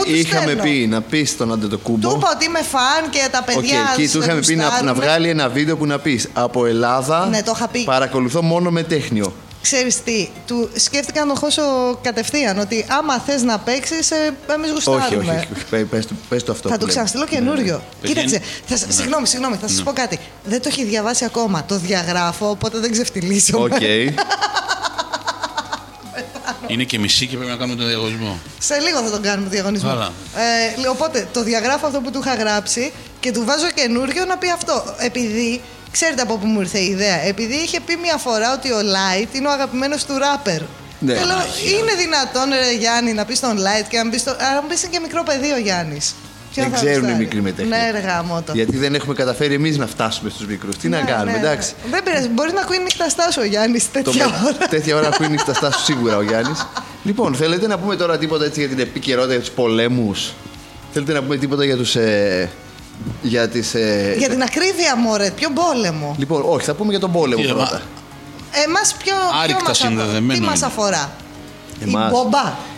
είχαμε πει να πει στον Αντετοκούμπο. Του είπα ότι είμαι φαν και τα παιδιά. Okay, και του είχαμε πει να βγάλει ένα βίντεο που να πει από Ελλάδα. Ναι, το είχα πει. Παρακολουθώ μόνο Μετέχνιο. Ξέρεις τι, του σκέφτηκα να το χώσω κατευθείαν, ότι άμα θες να παίξεις, εμείς γουστάρουμε. Όχι, πες το αυτό. Θα του ξαναστείλω καινούριο. Κοίταξε, συγγνώμη, θα σας πω κάτι. Δεν το έχει διαβάσει ακόμα, το διαγράφω, οπότε δεν ξεφτυλίζομαι. Οκ. Είναι και μισή και πρέπει να κάνουμε τον διαγωνισμό. Σε λίγο θα τον κάνουμε διαγωνισμό. Οπότε, το διαγράφω αυτό που του είχα γράψει και του βάζω καινούριο να πει αυτό, επειδή... Ξέρετε από πού μου ήρθε η ιδέα. Επειδή είχε πει μια φορά ότι ο Light είναι ο αγαπημένος του ράπερ. Ναι. Θέλω, είναι δυνατόν, ρε Γιάννη, να πεις τον Light και να πεις τον. Αλλά μου πεις είναι και μικρό παιδί ο Γιάννης. Δεν ξέρουν οι μικροί μετέχνες. Ναι, ρε γαμώτο. Γιατί δεν έχουμε καταφέρει εμείς να φτάσουμε στους μικρούς. Τι να κάνουμε, εντάξει. Δεν πειράζει, μπορεί να ακούει Νύχτα Στάσου ο Γιάννης τέτοια ώρα. Τέτοια ώρα ακούει Νύχτα Στάσου σίγουρα ο Γιάννης. Λοιπόν, θέλετε να πούμε τώρα τίποτα έτσι για την επικαιρότητα, για τους πολέμους? Θέλετε να πούμε τίποτα για τους. Για την ακρίβεια, μωρέ, ποιο πόλεμο. Λοιπόν, όχι, θα πούμε για τον πόλεμο πρώτα. Εμάς τι μας αφορά. Εμάς,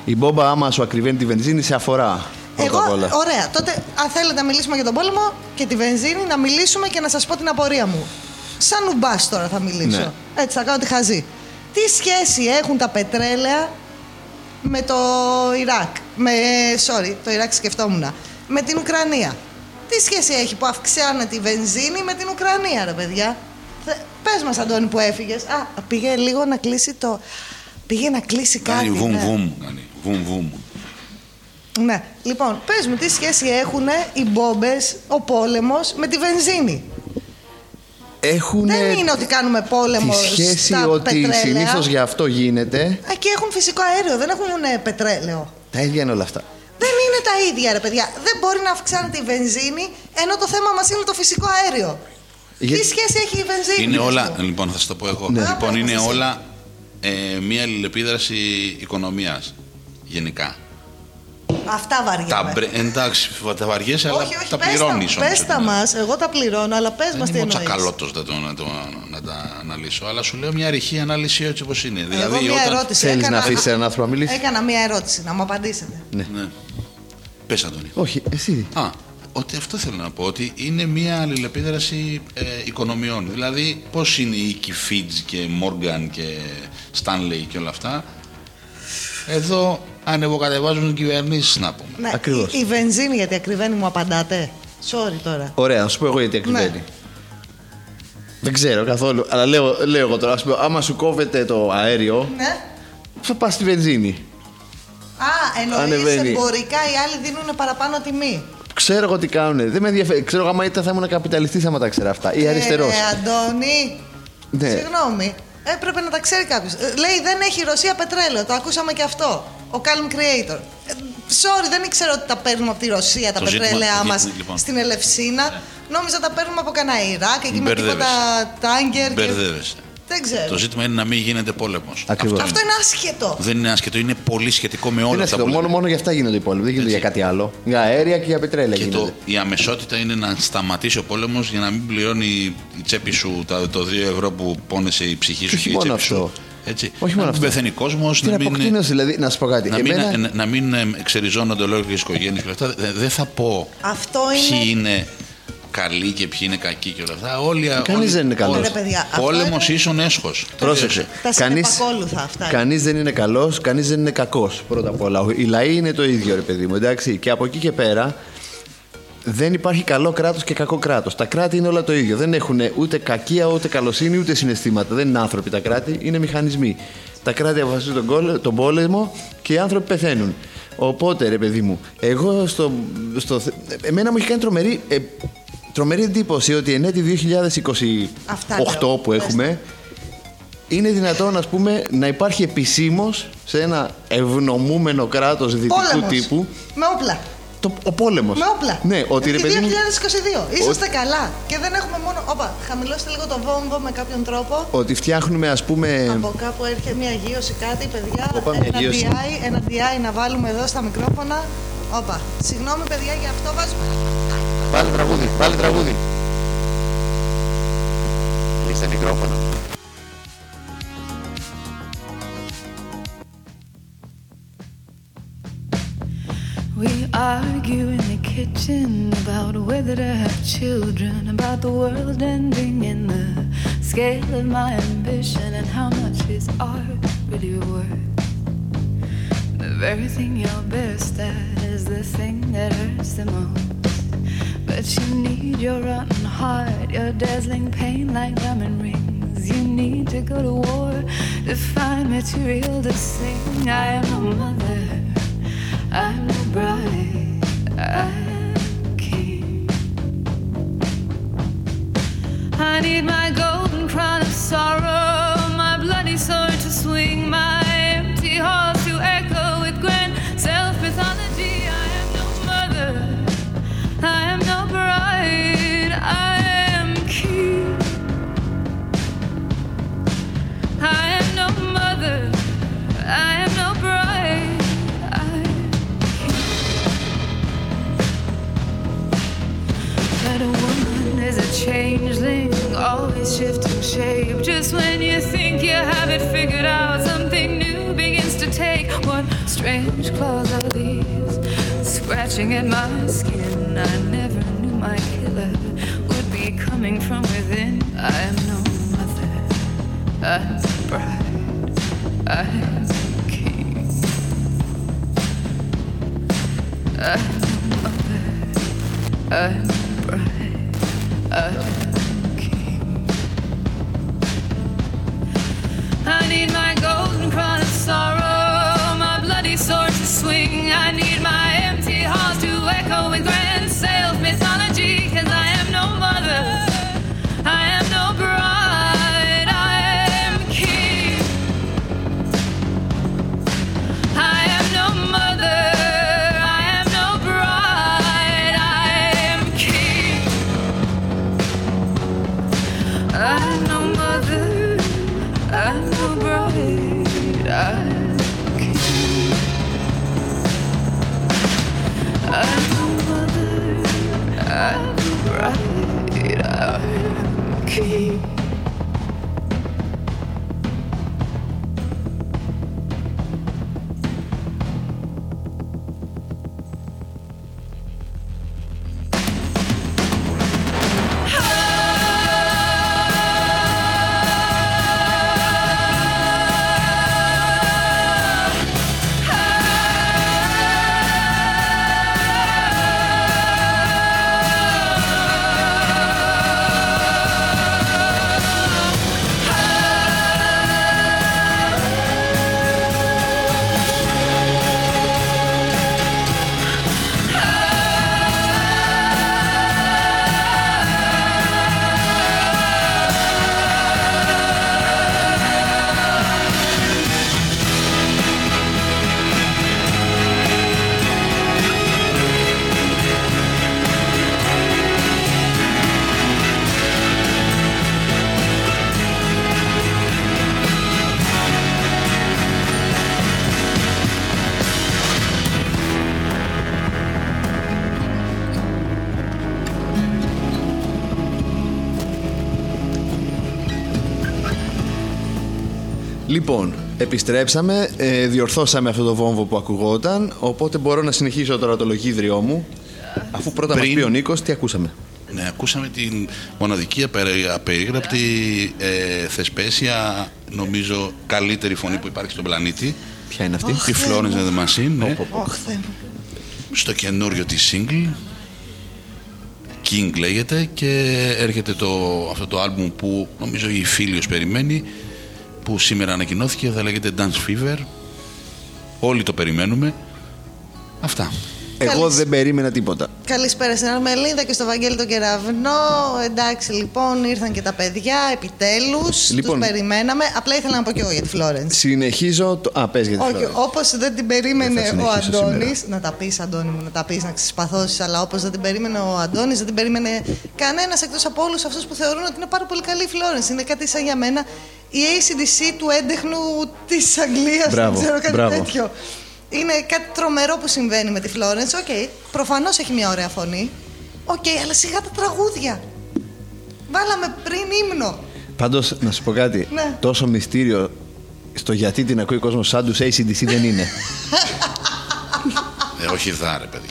η μπόμπα, άμα σου ακριβένει τη βενζίνη, σε αφορά. Ωραία, τότε αν θέλετε να μιλήσουμε για τον πόλεμο και τη βενζίνη, να μιλήσουμε και να σας πω την απορία μου. Σαν νουμπάς τώρα θα μιλήσω. Ναι. Έτσι θα κάνω τη χαζή. Τι σχέση έχουν τα πετρέλαια με το Ιράκ. Το Ιράκ σκεφτόμουν. Με την Ουκρανία. Τι σχέση έχει που αυξάνεται η βενζίνη με την Ουκρανία, ρε παιδιά. Πες μας, Αντώνη, που έφυγες. Α, πήγε λίγο να κλείσει το... Πήγε να κλείσει κάτι. Κάνει βουμ, ναι. βουμ. Ναι. Λοιπόν, πες μου, τι σχέση έχουν οι μπόμπες, ο πόλεμος με τη βενζίνη. Έχουνε... Δεν είναι ότι κάνουμε πόλεμο στα πετρέλαια. Τη σχέση ότι συνήθως γι' αυτό γίνεται. Α, και έχουν φυσικό αέριο, δεν έχουν πετρέλαιο. Τα ίδια είναι όλα αυτά. Δεν είναι τα ίδια, ρε παιδιά. Δεν μπορεί να αυξάνεται η βενζίνη, ενώ το θέμα μας είναι το φυσικό αέριο. Για... Τι σχέση έχει η βενζίνη. Είναι όλα, λοιπόν, θα σας το πω εγώ. Ναι. Λοιπόν, είναι όλα μία αλληλεπίδραση οικονομίας γενικά. Αυτά βαριέμαι. Εντάξει, τα βαριέσαι, αλλά όχι, τα πληρώνεις. Πες τα μας, εγώ τα πληρώνω, αλλά πες μας τι εννοείς. Δεν είμαι τσακαλώτος να τα αναλύσω, αλλά σου λέω μια ρηχή ανάλυση έτσι όπως είναι. Δηλαδή, εγώ μια ερώτηση. Θέλεις να αφήσεις έναν άνθρωπο να μιλήσει. Έκανα μια ερώτηση, να μου απαντήσετε. Ναι. Πες, Αντώνη. Όχι, εσύ. Ότι αυτό θέλω να πω, ότι είναι μια αλληλεπίδραση οικονομιών. Δηλαδή, πώς είναι οι οίκοι Φίτζ και Μόργαν και Στάνλεϊ και όλα αυτά. Εδώ ανεβοκατεβάζουν κυβερνήσεις, να πούμε. Ναι, ακριβώς. Η βενζίνη γιατί ακριβένει, μου απαντάτε. Sorry τώρα. Ωραία, να σου πω εγώ γιατί ακριβένει. Ναι. Δεν ξέρω καθόλου, αλλά λέω εγώ τώρα. Ας πω, άμα σου κόβεται το αέριο, ναι, θα πας στη βενζίνη. Α, εννοείς εμπορικά οι άλλοι δίνουν παραπάνω τιμή. Ξέρω εγώ τι κάνουνε. Δεν με ενδιαφέρει. Ξέρω εγώ άμα ήταν θα ήμουν καπιταλιστής, άμα τα ξέρα αυτά. Ή αριστερός. Αντώνη. Ναι. Συγγνώμη. Έπρεπε να τα ξέρει κάποιος. Λέει δεν έχει η Ρωσία πετρέλαιο. Το ακούσαμε και αυτό. Ο Calm Creator. Sorry, δεν ήξερα ότι τα παίρνουμε από τη Ρωσία τα πετρέλαιά μας λοιπόν στην Ελευσίνα. Yeah. Νόμιζα τα παίρνουμε από κανένα Ιράκ, εκεί με τίποτα τάγκερ. Μπερδεύεσαι. Δεν ξέρω. Το ζήτημα είναι να μην γίνεται πόλεμος. Ακριβώς. Αυτό είναι άσχετο. Δεν είναι άσχετο, είναι πολύ σχετικό με όλα είναι τα πράγματα. Μόνο για αυτά γίνονται οι πόλεμοι. Δεν γίνονται για κάτι άλλο. Για αέρια και για πετρέλαια. Και η αμεσότητα είναι να σταματήσει ο πόλεμος για να μην πληρώνει η τσέπη σου το 2€ που πόνεσε η ψυχή σου και η τσέπη σου. Έτσι. Όχι μόνο αυτό. Πεθαίνει κόσμος. Την αποκτήνωση, δηλαδή, να σου πω κάτι. Να μην εξεριζώνονται ολόκληρε οικογένειε και αυτά. Δεν θα πω ποιοι είναι καλή και ποιοι είναι κακοί και όλα αυτά. Κανείς δεν είναι καλός. Πόλεμος ίσον έσχος. Πρόσεξε. Κανείς δεν είναι καλός, κανείς δεν είναι κακός. Πρώτα απ' όλα. Οι λαοί είναι το ίδιο, ρε παιδί μου. Εντάξει. Και από εκεί και πέρα δεν υπάρχει καλό κράτος και κακό κράτος. Τα κράτη είναι όλα το ίδιο. Δεν έχουν ούτε κακία, ούτε καλοσύνη, ούτε συναισθήματα. Δεν είναι άνθρωποι τα κράτη, είναι μηχανισμοί. Τα κράτη αποφασίζουν τον πόλεμο και οι άνθρωποι πεθαίνουν. Οπότε, ρε παιδί μου, εγώ εμένα μου έχει κάνει τρομερή εντύπωση ότι εν έτη 2028 που έχουμε είναι δυνατόν, ας πούμε, να υπάρχει επισήμως σε ένα ευνομούμενο κράτος δυτικού τύπου με όπλα. Ο πόλεμος. Με όπλα. Ναι, ότι ρε παιδί μου. 2022. Είσαστε καλά. Και δεν έχουμε μόνο. Όπα, χαμηλώστε λίγο το βόμβο με κάποιον τρόπο. Ότι φτιάχνουμε, ας πούμε. Από κάπου έρχεται μια γύρωση, κάτι, παιδιά. Ένα DI να βάλουμε εδώ στα μικρόφωνα. Όπα. Συγγνώμη, παιδιά, για αυτό βάζουμε. Πάλι τραγούδι. Κλείστε μικρόφωνα. We argue in the kitchen about whether to have children, about the world ending and the scale of my ambition and how much is art really worth. The very thing you're best at is the thing that hurts the most. But you need your rotten heart, your dazzling pain like diamond rings. You need to go to war to find material to sing. I am a mother, I'm the bride, I'm king. I need my golden crown of sorrow, my bloody sword to swing, my empty halls to echo with grand self-mythology. I am no mother, I am no bride, I am king. I am no mother, I am no bride. A woman is a changeling, always shifting shape. Just when you think you have it figured out, something new begins to take. What strange claws are these, scratching at my skin? I never knew my killer would be me coming from within. I am no mother, I am the bride, I am the king. I am no mother, I am the bride, I am the king. I need my golden crown of sorrow, my bloody sword to swing. I need my empty halls to echo with grand sales mythology. 'Cause I am no mother, I am no bride, I am king. I am no mother, I am no bride, I am king. I am no mother, I am no bride, I am king. I am no mother, I am right, I am king. Λοιπόν, επιστρέψαμε, διορθώσαμε αυτό το βόμβο που ακουγόταν, οπότε μπορώ να συνεχίσω τώρα το λογίδριό μου, αφού πρώτα μας πει ο Νίκος τι ακούσαμε. Ναι, ακούσαμε την μοναδική απερίγραπτη θεσπέσια, νομίζω καλύτερη φωνή που υπάρχει στον πλανήτη. Ποια είναι αυτή? Τη Florence the Machine, ναι. Στο καινούριο τη single, King λέγεται, και έρχεται αυτό το άλμπουμ που νομίζω η Φίλιος περιμένει, που σήμερα ανακοινώθηκε, θα λέγεται Dance Fever. Όλοι το περιμένουμε. Αυτά. Εγώ δεν περίμενα τίποτα. Καλησπέρα στην Αρμελίδα και στο Βαγγέλη τον Κεραυνό. Εντάξει, λοιπόν, ήρθαν και τα παιδιά, επιτέλους. Λοιπόν, τους περιμέναμε. Απλά ήθελα να πω και εγώ για τη Φλόρενς. Συνεχίζω. Πες για τη Φλόρενς. Όπως δεν την περίμενε ο Αντώνης. Να τα πεις, Αντώνη μου, να τα πεις, να ξεσπαθώσεις. Αλλά όπως δεν την περίμενε ο Αντώνης, δεν την περίμενε κανένας εκτός από όλους αυτούς που θεωρούν ότι είναι πάρα πολύ καλή η Φλόρενς. Είναι κάτι σαν για μένα η ACDC του έντεχνου της Αγγλίας. Δεν ξέρω, κάτι τέτοιο. Είναι κάτι τρομερό που συμβαίνει με τη Φλόρενς. Okay, προφανώς έχει μια ωραία φωνή. Okay, αλλά σιγά τα τραγούδια. Βάλαμε πριν ύμνο. Πάντως, να σου πω κάτι. Ναι. Τόσο μυστήριο στο γιατί την ακούει ο κόσμος σαν τους ACDC δεν είναι. Όχι δα, ρε παιδιά.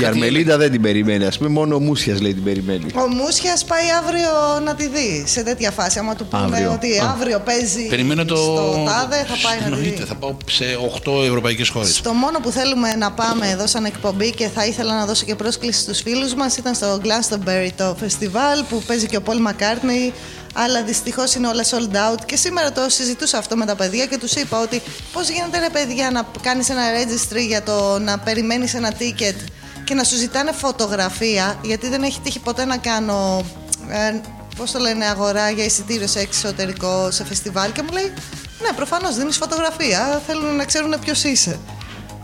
Η Αρμελίδα δεν την περιμένει, ας πούμε, μόνο ο Μούσιας λέει την περιμένει. Ο Μούσιας πάει αύριο να τη δει, σε τέτοια φάση, άμα του πούμε αύριο. Ότι αύριο παίζει στο τάδε, θα πάει να τη δει. Εννοείται, θα πάω σε 8 ευρωπαϊκές χώρες. Στο μόνο που θέλουμε να πάμε εδώ σαν εκπομπή, και θα ήθελα να δώσω και πρόσκληση στους φίλους μας, ήταν στο Glastonbury το φεστιβάλ που παίζει και ο Paul McCartney, αλλά δυστυχώς είναι όλα sold out, και σήμερα το συζητούσα αυτό με τα παιδιά και τους είπα ότι πώς γίνεται, ρε παιδιά, να κάνεις ένα registry για το να περιμένεις ένα ticket και να σου ζητάνε φωτογραφία, γιατί δεν έχει τύχει ποτέ να κάνω πώς το λένε, αγορά για εισιτήριο σε εξωτερικό, σε φεστιβάλ, και μου λέει ναι, προφανώς δίνεις φωτογραφία, θέλουν να ξέρουν ποιος είσαι.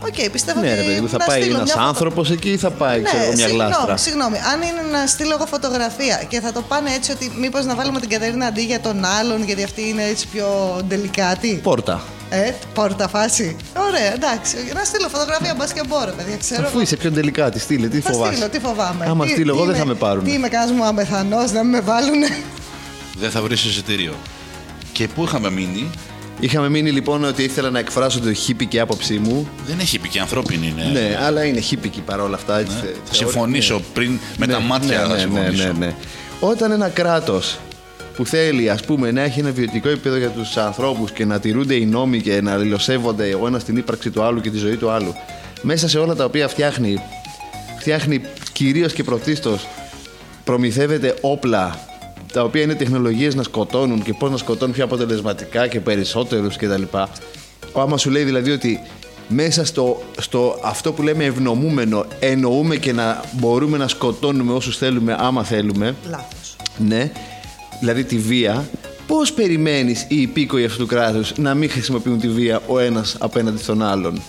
Οκ, πιστεύω ότι. Ναι, ρε παιδί, θα πάει ένας άνθρωπος εκεί ή θα πάει, ναι, ξέρω, μια γλάστρα. Συγγνώμη, αν είναι να στείλω εγώ φωτογραφία και θα το πάνε έτσι, ότι μήπως να βάλουμε την Κατερίνα αντί για τον άλλον, γιατί αυτή είναι έτσι πιο ντελικάτη. Πόρτα. Πόρτα φάση. Ωραία, εντάξει. Να στείλω φωτογραφία, μπας και μπορώ, παιδιά, ξέρω. Αφού είσαι πιο ντελικάτη, στείλε, τι φοβάσαι. Θα στείλω, τι φοβάμαι. Άμα στείλω εγώ δεν θα με πάρουν. Τι είμαι, κανένας μου αμεθανός, να μην με βάλουνε. Δεν θα βρεις εισιτήριο. Και πού είχαμε μείνει. Είχαμε μείνει λοιπόν ότι ήθελα να εκφράσω τη χίπικη άποψή μου. Δεν είναι χίπικη, ανθρώπινη είναι. Ναι, αλλά είναι χίπικη παρόλα αυτά. Ναι. Θα συμφωνήσω πριν με τα μάτια να συμφωνήσω. Ναι. Όταν ένα κράτος που θέλει, ας πούμε, να έχει ένα βιωτικό επίπεδο για τους ανθρώπους και να τηρούνται οι νόμοι και να αλληλοσέβονται ο ένας την ύπαρξη του άλλου και τη ζωή του άλλου, μέσα σε όλα τα οποία φτιάχνει κυρίως και πρωτίστως, προμηθεύεται όπλα, τα οποία είναι τεχνολογίες να σκοτώνουν και πώς να σκοτώνουν πιο αποτελεσματικά και περισσότερους κτλ. Άμα σου λέει δηλαδή ότι μέσα στο αυτό που λέμε ευνομούμενο, εννοούμε και να μπορούμε να σκοτώνουμε όσους θέλουμε άμα θέλουμε. Λάθος. Ναι, δηλαδή τη βία. Πώς περιμένεις οι υπήκοοι αυτού του κράτους να μην χρησιμοποιούν τη βία ο ένας απέναντι στον άλλον?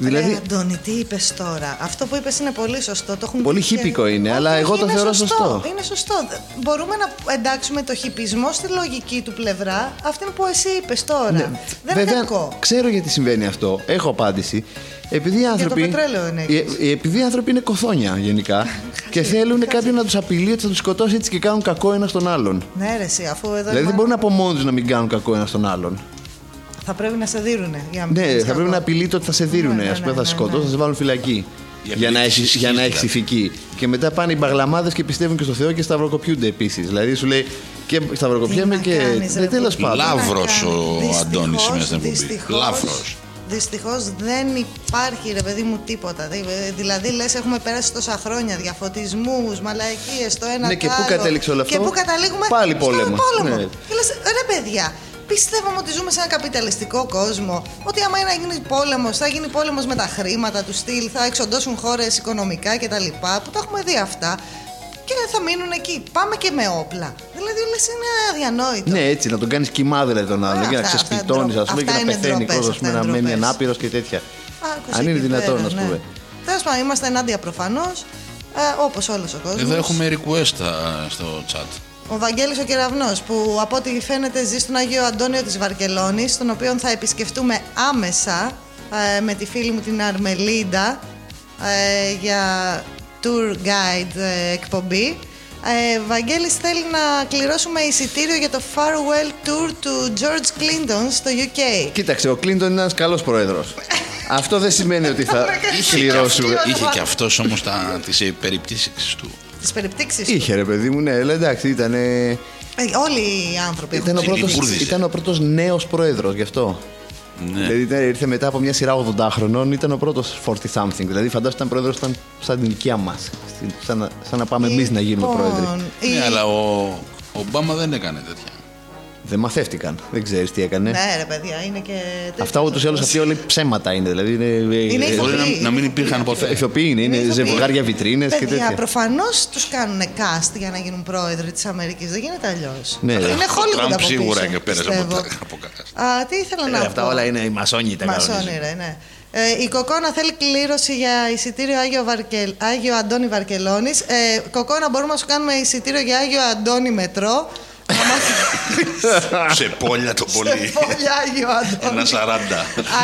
Δηλαδή... Αντώνη, τι είπες τώρα? Αυτό που είπες είναι πολύ σωστό. Το έχουμε πολύ χίπικο και... είναι, αλλά εγώ το θεωρώ σωστό. Είναι σωστό. Μπορούμε να εντάξουμε το χιπισμό στη λογική του πλευρά, αυτή που εσύ είπες τώρα. Ναι. Δεν είναι κακό. Ξέρω γιατί συμβαίνει αυτό. Έχω απάντηση. Επειδή οι άνθρωποι, είναι κοθόνια γενικά και θέλουν κάποιον να τους απειλεί ότι θα τους σκοτώσει, έτσι και κάνουν κακό ένα στον άλλον. Ναι, ρε, εσύ, αφού εδώ. Δηλαδή δεν μπορούν από μόνοι τους να μην κάνουν κακό ένα στον άλλον. Θα πρέπει να σε δίνουνε. Ναι, θα πρέπει να απειλείται ότι θα σε δίνουνε. Ας πούμε, θα σε σκοτώσουν, θα σε βάλουν φυλακή. Για να έχεις ηθική. Και μετά πάνε οι μπαγλαμάδες και πιστεύουν και στο Θεό και σταυροκοπιούνται επίσης. Δηλαδή σου λέει και σταυροκοπιέμαι και. Τέλος πάντων. Λαύρος ο Αντώνης μέσα στην εκπομπή. Λαύρος. Δυστυχώς δεν υπάρχει, ρε παιδί μου, τίποτα. Δηλαδή λες, έχουμε περάσει τόσα χρόνια διαφωτισμούς, μαλαϊκίες, το ένα και το άλλο. Και πού κατέληξε όλο αυτό? Και πού καταλήγουμε? Πάλι πόλεμο. Και λες, ρε παιδιά. Πιστεύαμε ότι ζούμε σε ένα καπιταλιστικό κόσμο, ότι άμα είναι να γίνει πόλεμος, θα γίνει πόλεμος με τα χρήματα του στυλ, θα εξοντώσουν χώρες οικονομικά κτλ. Που τα έχουμε δει αυτά και θα μείνουν εκεί. Πάμε και με όπλα. Δηλαδή λες, είναι αδιανόητο. Ναι, έτσι, να τον κάνεις κοιμά δηλαδή τον άλλο, και να ξεσπιτώνεις, ας πούμε, και να πεθαίνει κόσμος, να μένει ανάπηρος και τέτοια. Αν είναι δυνατόν, ας πούμε. Τέλος πάντων, είμαστε ενάντια προφανώς, όπως όλος ο κόσμος. Εδώ έχουμε request στο chat. Ο Βαγγέλης ο Κεραυνός, που από ό,τι φαίνεται ζει στον Άγιο Αντώνιο της Βαρκελώνης, τον οποίο θα επισκεφτούμε άμεσα με τη φίλη μου την Αρμελίντα για tour guide εκπομπή. Βαγγέλης, θέλει να κληρώσουμε εισιτήριο για το Farewell Tour του George Clinton στο UK. Κοίταξε, ο Clinton είναι ένας καλός πρόεδρος. Αυτό δεν σημαίνει ότι θα κληρώσουμε. Είχε και αυτός όμως τις περιπτήσεις του. Τις περιπτύξεις του. Είχε, ρε παιδί μου, ναι, εντάξει, ήταν. Όλοι οι άνθρωποι. Ήταν ο πρώτος νέος πρόεδρος, γι' αυτό. Ναι. Δηλαδή ήρθε μετά από μια σειρά 80 χρονών, ήταν ο πρώτος 40 something. Δηλαδή φαντάζομαι ήταν πρόεδρος, ήταν σαν την ηλικία μας. Σαν να πάμε εμείς να γίνουμε πρόεδροι. Ναι, αλλά ο Ομπάμα δεν έκανε τέτοια. Δεν μαθεύτηκαν. Δεν ξέρεις τι έκανε. Ναι, ρε παιδιά, είναι και. Αυτά ούτως ή άλλως αυτοί όλοι ψέματα είναι. Δηλαδή είναι ηθοποιοί. Να μην υπήρχαν ποτέ. Ηθοποιοί είναι ζευγάρια βιτρίνες και τέτοια. Προφανώς τους κάνουν cast για να γίνουν πρόεδροι της Αμερικής. Δεν γίνεται αλλιώς. Ναι, είναι Hollywood από πίσω. Σίγουρα και πέρασε από κάτω. Τι ήθελα να πω. Αυτά όλα είναι οι μασόνοι τα κάνουν. Μασόνοι, ναι. Η Κοκόνα θέλει κλήρωση για εισιτήριο Άγιο Αντώνη Βαρκελώνης. Κοκόνα, μπορούμε να σου κάνουμε εισιτήριο για Άγιο Αντώνη Μετρό. Σε πόλια το πολύ. Σε πόλια Άγιο Αντώνη. 1,40.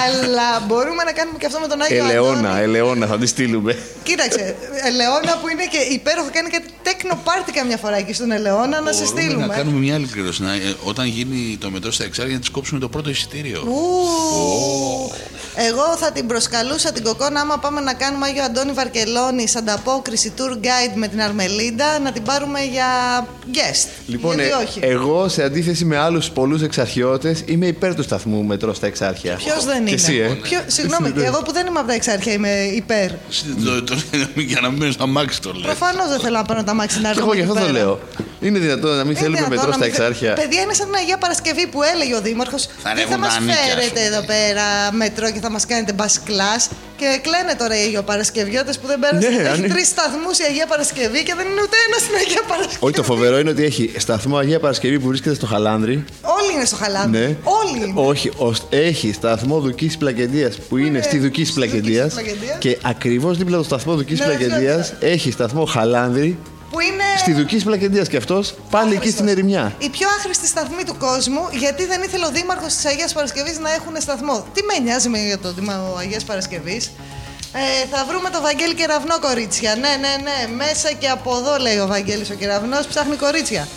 Αλλά μπορούμε να κάνουμε και αυτό με τον Άγιο Αντώνη. Ελαιώνα, θα τη στείλουμε. Κοίταξε, Ελαιώνα που είναι και υπέροχο, κάνει κάτι τέκνο πάρτι καμιά φορά εκεί στον Ελαιώνα, να σε στείλουμε. Μπορούμε να κάνουμε μια άλλη κλήρωση. Όταν γίνει το μετρό στα Εξάρια, να τη κόψουμε το πρώτο εισιτήριο. Εγώ θα την προσκαλούσα την Κοκόνα, άμα πάμε να κάνουμε Άγιο Αντώνη Βαρκελώνη ανταπόκριση tour guide με την Αρμελίντα, να την πάρουμε για guest. Λοιπόν, εγώ σε αντίθεση με άλλους πολλούς εξαρχιώτες είμαι υπέρ του σταθμού μετρό στα Εξάρχεια. Ποιος δεν είναι? Και εσύ, συγγνώμη, εγώ που δεν είμαι από τα Εξάρχεια είμαι υπέρ. Για να μείνω στα μάξι το λέω. Προφανώς δεν θέλω να παίρνω τα μάξι να έρθω. Εγώ γι' αυτό το λέω. Είναι δυνατόν να μην θέλουμε μετρό στα Εξάρχεια? Παιδιά, είναι σαν την Αγία Παρασκευή που έλεγε ο Δήμαρχος. Δεν θα μας φέρετε εδώ πέρα μετρό και θα μας κάνετε bus class. Και κλαίνε τώρα οι Αγιοπαρασκευιώτες που δεν πέρασαν. Ναι, έχει τρεις σταθμούς η Αγία Παρασκευή και δεν είναι ούτε ένας στην Αγία Παρασκευή. Όχι, το φοβερό είναι ότι έχει σταθμό Αγία Παρασκευή που βρίσκεται στο Χαλάνδρι. Όλοι είναι στο Χαλάνδρι. Ναι. Όλοι είναι. Όχι, έχει σταθμό Δουκής Πλακεντίας που είναι στη Δουκής Πλακεντίας. Και ακριβώς δίπλα στο σταθμό Δουκής Πλακεντίας έχει σταθμό Χαλάνδρι. Που είναι... Στη Δουκής Πλακεντίας κι αυτός, πάλι άχρηστος. Εκεί στην Ερημιά. Η πιο άχρηστη σταθμή του κόσμου, γιατί δεν ήθελε ο Δήμαρχος της Αγίας Παρασκευής να έχουν σταθμό. Τι με νοιάζει για το Δήμαρχο Αγίας Παρασκευής. Θα βρούμε το Βαγγέλη Κεραυνό, κορίτσια. Ναι, μέσα και από εδώ, λέει ο Βαγγέλης ο Κεραυνός, ψάχνει κορίτσια.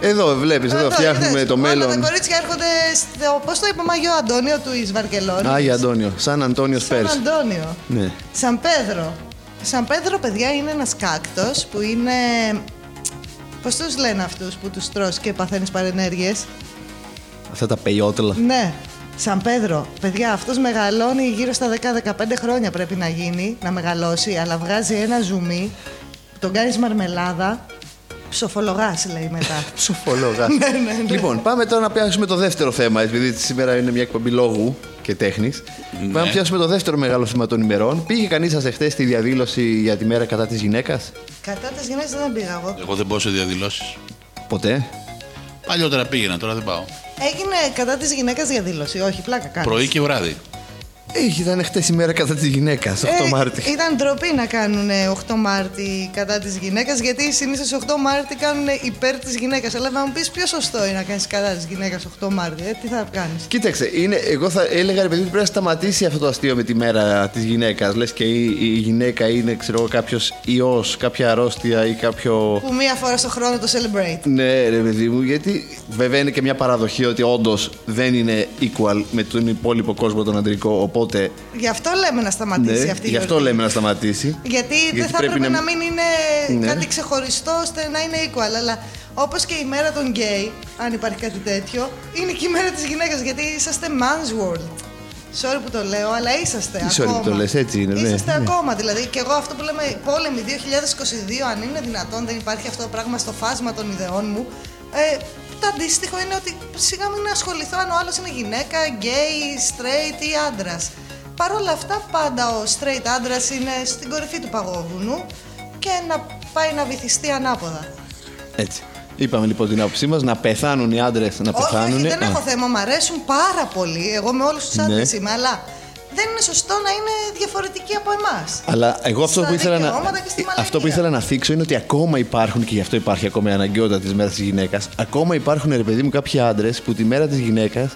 Εδώ βλέπεις, εδώ φτιάχνουμε το μέλλον. Όλα τα κορίτσια έρχονται, πώς το είπα, Μαγιο Αντώνιο του Βαρκελόνης. Άγιο Αντώνιο, Σαν Αντώνιος Πέρς. Σαν Αντώνιο. Ναι. Σαν Πέδρο. Σαν Πέδρο, παιδιά, είναι ένας κάκτος που είναι... Πώς τους λένε αυτούς που τους τρως και παθαίνεις παρενέργειες? Αυτά τα πελιότελα. Ναι. Σαν Πέδρο, παιδιά, αυτός μεγαλώνει γύρω στα 10-15 χρόνια πρέπει να γίνει, να μεγαλώσει, αλλά βγάζει ένα ζουμί, τον κάνεις μαρμελάδα, ψοφολογάς λέει μετά. Ψοφολογάς. Ναι. Λοιπόν, πάμε τώρα να πιάσουμε το δεύτερο θέμα, επειδή σήμερα είναι μια εκπομπή λόγου και τέχνης. Ναι. Πάμε να πιάσουμε το δεύτερο μεγάλο θέμα των ημερών. Πήγε κανείς σας εχθές στη διαδήλωση για τη μέρα κατά της γυναίκας? Κατά της γυναίκας δεν πήγα εγώ. Εγώ δεν πάω σε διαδηλώσεις. Ποτέ. Παλιότερα πήγαινα, τώρα δεν πάω. Έγινε κατά της γυναίκας διαδήλωση, όχι, πλάκα κάνεις. Πρωί και βράδυ. Ήταν χτες η μέρα κατά της γυναίκας, 8 Μάρτη. Ήταν ντροπή να κάνουν 8 Μάρτη κατά της γυναίκας, γιατί συνήθως 8 Μάρτη κάνουν υπέρ της γυναίκας. Αλλά θα μου πεις πιο σωστό είναι να κάνεις κατά της γυναίκας 8 Μάρτη, τι θα κάνεις? Κοίταξε, εγώ θα έλεγα, ρε παιδί, πρέπει να σταματήσει αυτό το αστείο με τη μέρα της γυναίκας. Λες και η γυναίκα είναι, ξέρω, κάποιος ιός, κάποια αρρώστια ή κάποιο. Που μία φορά στο χρόνο το celebrate. Ναι, ρε παιδί μου, γιατί βέβαια είναι και μια παραδοχή ότι όντως δεν είναι equal με τον υπόλοιπο κόσμο τον αντρικό. Οπότε, γι' αυτό λέμε να σταματήσει, ναι, αυτή η σταματήσει. Γιατί δεν θα πρέπει να μην είναι, ναι, κάτι ξεχωριστό ώστε να είναι equal. Αλλά όπως και η μέρα των γκέι, αν υπάρχει κάτι τέτοιο, είναι και η μέρα της γυναίκας. Γιατί είσαστε man's world. Sorry που το λέω, αλλά είσαστε ακόμα. Sorry που το λες, έτσι είναι. Είσαστε, ναι, ακόμα. Δηλαδή, και εγώ αυτό που λέμε πόλεμοι 2022, αν είναι δυνατόν, δεν υπάρχει αυτό το πράγμα στο φάσμα των ιδεών μου. Το αντίστοιχο είναι ότι σιγά μην ασχοληθώ αν ο άλλος είναι γυναίκα, γκέι, straight ή άντρας. Παρ' όλα αυτά, πάντα ο straight άντρας είναι στην κορυφή του παγόβουνου και να πάει να βυθιστεί ανάποδα. Έτσι. Είπαμε λοιπόν την άποψή μας, να πεθάνουν οι άντρες, να πεθάνουν. Όχι, δεν έχω θέμα, μου αρέσουν πάρα πολύ. Εγώ με όλους τους άντρες είμαι, αλλά δεν είναι σωστό να είναι διαφορετική από εμάς. Αλλά εγώ αυτό που ήθελα να θίξω είναι ότι ακόμα υπάρχουν, και γι' αυτό υπάρχει ακόμα η αναγκαιότητα της μέρας της γυναίκας. Ακόμα υπάρχουν, ρε παιδί μου, κάποιοι άντρες που τη μέρα της γυναίκας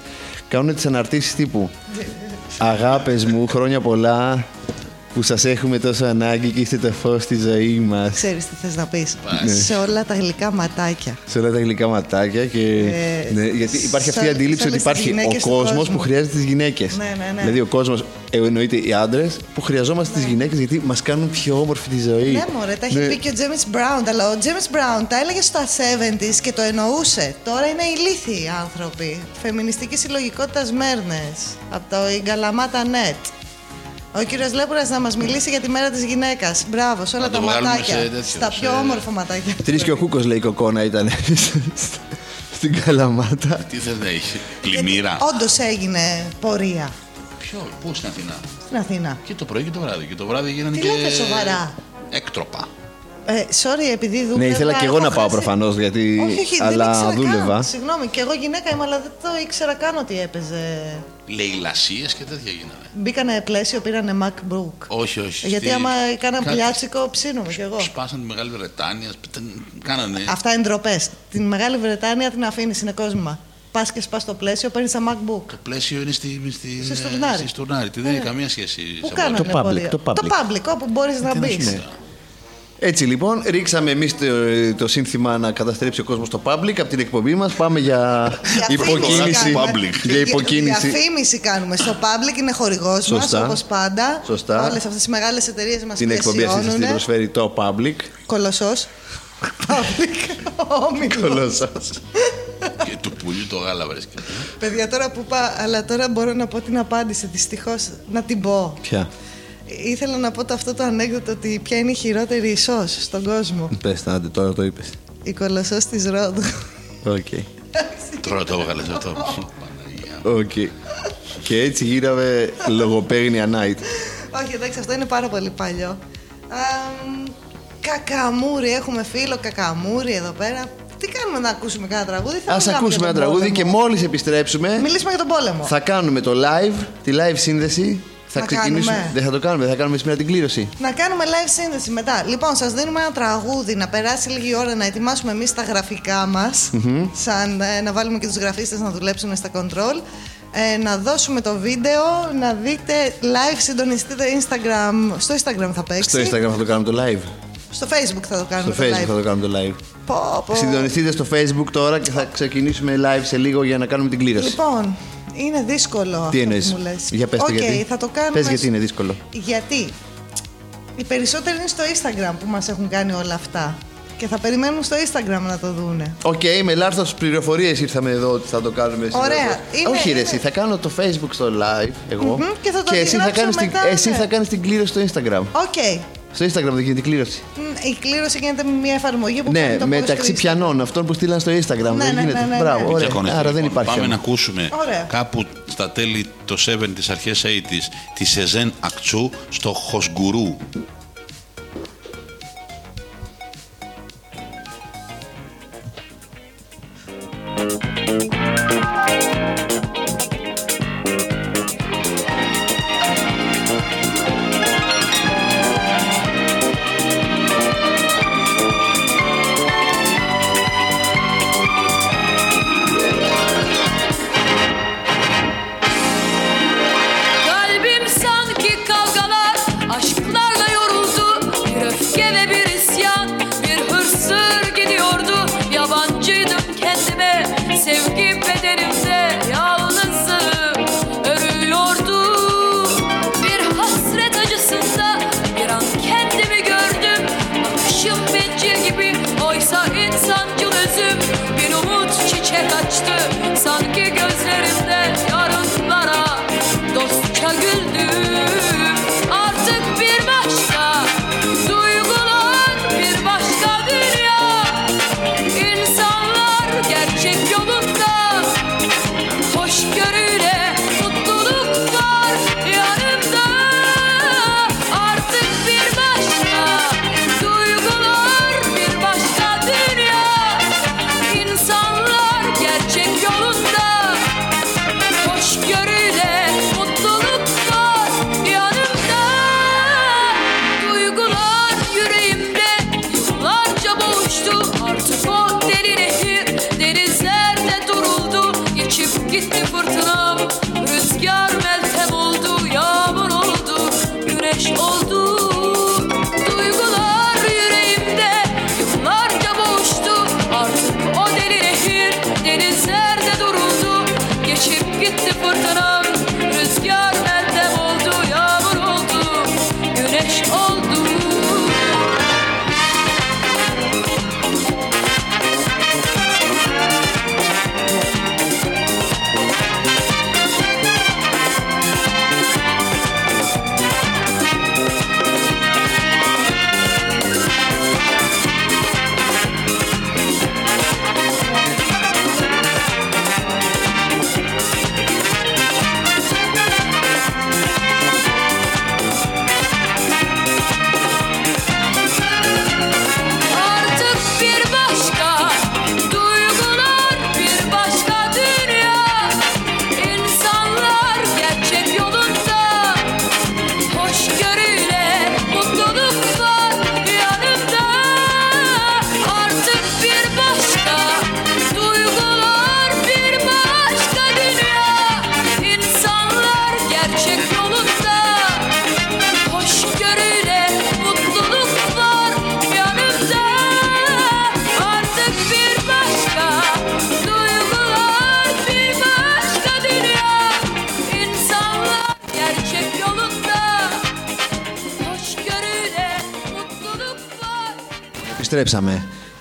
κάνουν τις αναρτήσεις τύπου «Αγάπες μου, χρόνια πολλά, που σας έχουμε τόσο ανάγκη και είστε το φως στη ζωή μας». Ξέρεις τι θες να πεις. Ναι. Σε όλα τα γλυκά ματάκια. Σε όλα τα γλυκά ματάκια και... ναι, γιατί υπάρχει αυτή η αντίληψη ότι υπάρχει ο κόσμος που χρειάζεται τις γυναίκες. Ναι. Δηλαδή ο κόσμος, εννοείται οι άντρες, που χρειαζόμαστε, ναι, τις γυναίκες γιατί μας κάνουν πιο όμορφη τη ζωή. Ναι, μωρέ, τα έχει, ναι, πει και ο James Brown. Αλλά ο James Brown τα έλεγε στα 70's και το εννοούσε. Τώρα είναι ηλίθιοι άνθρωποι. Φεμινιστική συλλογικότητα Μέρνες. Από το Γκαλαμάτα Νετ. Ο κύριος Λέπουρας να μας μιλήσει για τη μέρα της γυναίκας. Μπράβο, σε όλα τα ματάκια. Στα πιο όμορφα ματάκια. Τρεις και ο Κούκος, λέει, κοκόνα ήταν στην Καλαμάτα. Τι δεν έχει, πλημμύρα. Όντως έγινε πορεία. Ποιο, πού, στην Αθήνα. Στην Αθήνα. Και το πρωί και το βράδυ. Και το βράδυ γίνανε και... Τι λέτε σοβαρά. Έκτροπα. Sorry, επειδή δούλευα. Ναι, ήθελα και εγώ να πάω προφανώς, γιατί. Όχι, αλλά δεν δούλευα. Καν. Συγγνώμη, και εγώ γυναίκα είμαι, αλλά δεν το ήξερα καν ότι έπαιζε. Λεηλασίες και τέτοια γίνανε. Μπήκανε πλαίσιο, πήρανε MacBook. Όχι. Γιατί άμα κάναν πλιάτσικο, ψήνομαι κι εγώ. Σπάσαν τη Μεγάλη Βρετάνια. Κάνανε. Αυτά είναι ντροπές. Την Μεγάλη Βρετάνια την αφήνεις, είναι κόσμημα. Πας και σπάς το πλαίσιο, παίρνεις ένα MacBook. Το πλαίσιο είναι στη Στουρνάρη. Δεν έχει καμία σχέση. Το public, όπου μπορείς να μπεις. Έτσι λοιπόν, ρίξαμε εμείς το σύνθημα να καταστρέψει ο κόσμος το public από την εκπομπή μας. Πάμε για υποκίνηση. Διαφήμιση κάνουμε. Στο public είναι χορηγός μας, όπως πάντα. Σωστά. Όλες αυτές οι μεγάλες εταιρείες μας πλαισιώνουν. Την εκπομπή σας την προσφέρει το public. Κολοσσός. Public. Κολοσσός. Και του πουλιού το γάλα βρίσκεται. Παιδιά, τώρα που είπα, αλλά τώρα μπορώ να πω την απάντηση. Δυστυχώς να την πω. Ποια? Ήθελα να πω αυτό το ανέκδοτο ότι ποια είναι η χειρότερη ισός στον κόσμο. Πες τα, τώρα το είπες. Η Κολοσσός της Ρόδου. Οκ. Τώρα το έβγαλες αυτό. Οκ. Και έτσι γίναμε λογοπαίγνια night. Όχι, εντάξει, αυτό είναι πάρα πολύ παλιό. Κακαμούρι, έχουμε φίλο Κακαμούρι εδώ πέρα. Τι κάνουμε, να ακούσουμε κανένα τραγούδι? Ας ακούσουμε ένα τραγούδι και μόλις επιστρέψουμε. Μιλήσουμε για τον πόλεμο. Θα κάνουμε το live, τη live σύνδεση. Θα ξεκινήσουμε. Δεν θα το κάνουμε, θα κάνουμε σήμερα την κλήρωση. Να κάνουμε live σύνδεση μετά. Λοιπόν, σας δίνουμε ένα τραγούδι να περάσει λίγη ώρα να ετοιμάσουμε εμείς τα γραφικά μας. Σαν να βάλουμε και τους γραφίστες να δουλέψουν στα control. Να δώσουμε το βίντεο, να δείτε live, συντονιστείτε Instagram. Στο Instagram θα παίξει. Στο Instagram θα το κάνουμε το live. Στο Facebook θα το κάνουμε το live. Στο Facebook θα το κάνουμε το live. Συντονιστείτε στο Facebook τώρα και θα ξεκινήσουμε live σε λίγο για να κάνουμε την κλήρωση. Λοιπόν, είναι δύσκολο τι αυτό που μου λες. Για πες το γιατί. Θα το κάνουμε... Πες γιατί είναι δύσκολο. Γιατί οι περισσότεροι είναι στο Instagram που μας έχουν κάνει όλα αυτά. Και θα περιμένουν στο Instagram να το δούνε. Οκ, με λάθος πληροφορίες ήρθαμε εδώ ότι θα το κάνουμε. Ωραία. Όχι ρε εσύ, θα κάνω το Facebook στο live εγώ και θα το εσύ θα κάνεις την κλήρωση στο Instagram. Οκ. Στο Instagram δεν γίνεται η κλήρωση. Η κλήρωση γίνεται με μια εφαρμογή που ναι, μεταξύ πιανών αυτών που στείλαν στο Instagram. Ναι. Μπράβο, ωραία. Άρα δεν υπάρχει. Πάμε να ακούσουμε κάπου στα τέλη το 7 της αρχές 8ης τη Σεζέν Ακτσού στο Χοσγκουρού.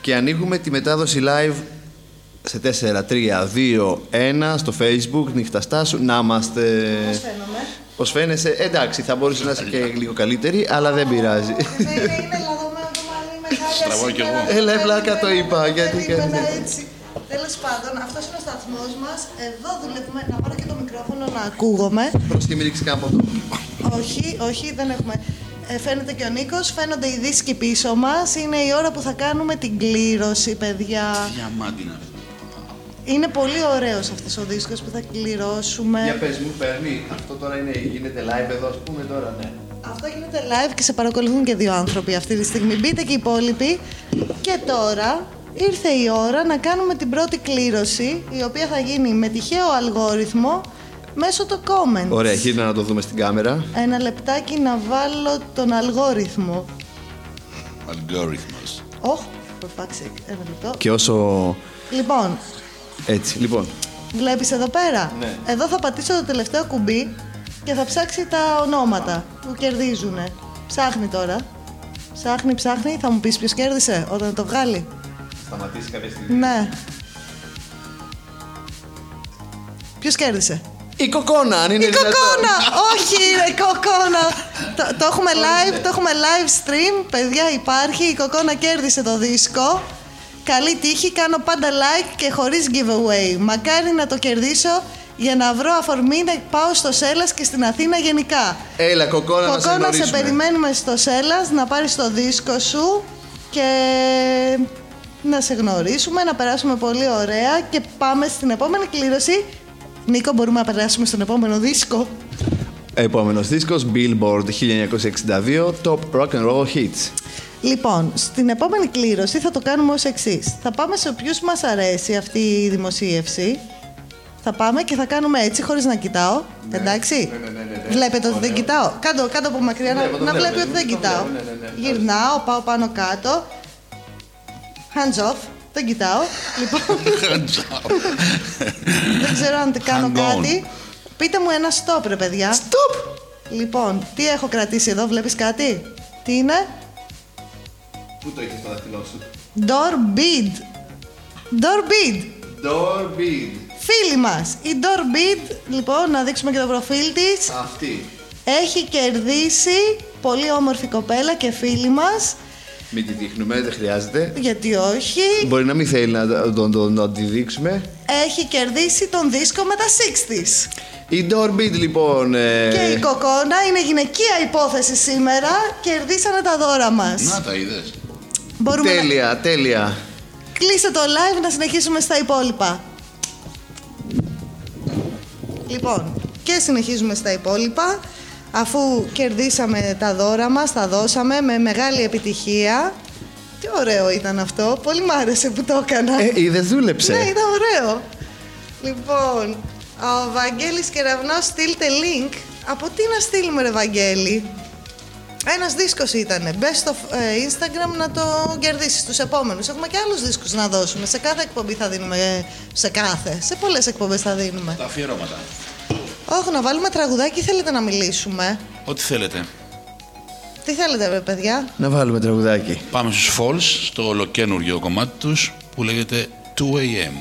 Και ανοίγουμε τη μετάδοση live σε 4, 3, 2, 1 στο Facebook, Νύχτα Στάσου. Να είμαστε. Πώς φαίνομαι. Πώς φαίνεσαι. Εντάξει, θα μπορούσε να είσαι και λίγο καλύτερη, αλλά δεν πειράζει. Ναι, είναι λαδωμένο το μαλλί, μεγάλη. Στραβώ κι εγώ. Έλα, πλάκα το είπα. Γιατί κάνει. Τέλος πάντων, αυτός είναι ο σταθμός μας. Εδώ δουλεύουμε. Να πάρω και το μικρόφωνο να ακούγομαι. Προς τη μίληξη κάπου εδώ. Όχι, δεν έχουμε. Φαίνεται και ο Νίκος, φαίνονται οι δίσκοι πίσω μας. Είναι η ώρα που θα κάνουμε την κλήρωση, παιδιά. Διαμάντινα. Είναι πολύ ωραίος αυτός ο δίσκος που θα κληρώσουμε. Για πες μου, παίρνει. Αυτό τώρα γίνεται live εδώ, ας πούμε τώρα, ναι. Αυτό γίνεται live και σε παρακολουθούν και δύο άνθρωποι αυτή τη στιγμή. Μπείτε και οι υπόλοιποι. Και τώρα ήρθε η ώρα να κάνουμε την πρώτη κλήρωση, η οποία θα γίνει με τυχαίο αλγόριθμο. Μέσω το comment. Ωραία, κοίτα να το δούμε στην κάμερα. Ένα λεπτάκι να βάλω τον αλγόριθμο. αλγόριθμος. Και όσο... Λοιπόν. Έτσι, λοιπόν. Βλέπεις εδώ πέρα. Ναι. Εδώ θα πατήσω το τελευταίο κουμπί και θα ψάξει τα ονόματα που κερδίζουνε. Ψάχνει τώρα. Ψάχνει. Θα μου πεις ποιος κέρδισε όταν το βγάλει. Σταματήσει κάποια στιγμή. Ναι. Ποιος κέρδισε? Η κοκόνα, αν είναι δυνατόν. Η κοκόνα! Όχι, η κοκόνα! το έχουμε live stream, παιδιά, υπάρχει. Η κοκόνα κέρδισε το δίσκο. Καλή τύχη, κάνω πάντα like και χωρίς giveaway. Μακάρι να το κερδίσω για να βρω αφορμή να πάω στο Σέλλας και στην Αθήνα γενικά. Έλα, κοκόνα, να σε γνωρίσουμε. Κοκόνα, σε περιμένουμε στο Σέλλας, να πάρεις το δίσκο σου και να σε γνωρίσουμε, να περάσουμε πολύ ωραία και πάμε στην επόμενη κλήρωση. Νίκο, μπορούμε να περάσουμε στον επόμενο δίσκο. Επόμενος δίσκος, Billboard 1962, Top Rock and Roll Hits. Λοιπόν, στην επόμενη κλήρωση θα το κάνουμε ως εξής. Θα πάμε σε ποιους μας αρέσει αυτή η δημοσίευση. Θα πάμε και θα κάνουμε έτσι, χωρίς να κοιτάω. Ναι, εντάξει. Ναι. Βλέπετε ότι δεν κοιτάω. Κάντο από μακριά να βλέπει ότι δεν κοιτάω. Ναι. Γυρνάω, πάω πάνω κάτω. Hands off. Δεν κοιτάω, λοιπόν. Δεν ξέρω αν κάνω κάτι. Πείτε μου ένα stop, ρε παιδιά. Stop! Λοιπόν, τι έχω κρατήσει εδώ, βλέπεις κάτι? Τι είναι? Πού το έχεις το δαχτυλό σου? Door bead. Door bead. Φίλη μας, η Door bead, λοιπόν, να δείξουμε και το προφίλ της. Αυτή. Έχει κερδίσει, πολύ όμορφη κοπέλα και φίλη μας. Μην τη δείχνουμε, δεν χρειάζεται. Γιατί όχι. Μπορεί να μην θέλει να τη δείξουμε. Έχει κερδίσει τον δίσκο με τα 60's. Η Doorbeat, λοιπόν. Και η Κοκόνα, είναι γυναικεία υπόθεση σήμερα. Κερδίσανε τα δώρα μας. Να τα είδες. Τέλεια. Κλείστε το live να συνεχίσουμε στα υπόλοιπα. Λοιπόν, και συνεχίζουμε στα υπόλοιπα. Αφού κερδίσαμε τα δώρα μας, τα δώσαμε με μεγάλη επιτυχία. Τι ωραίο ήταν αυτό. Πολύ μ' άρεσε που το έκανα. Είδες, δούλεψε. Ναι, ήταν ωραίο. Λοιπόν, ο Βαγγέλης Κεραυνός, στείλτε link. Από τι να στείλουμε, ρε Βαγγέλη? Ένας δίσκος ήτανε. Μπες στο Instagram να το κερδίσεις τους επόμενους. Έχουμε και άλλους δίσκους να δώσουμε. Σε κάθε εκπομπή θα δίνουμε. Σε πολλές εκπομπές θα δίνουμε. Τα αφιερώματα. Όχι, να βάλουμε τραγουδάκι ή θέλετε να μιλήσουμε? Ό,τι θέλετε. Τι θέλετε, παιδιά? Να βάλουμε τραγουδάκι. Πάμε στους Falls, στο ολοκένουργιο κομμάτι τους που λέγεται 2 AM.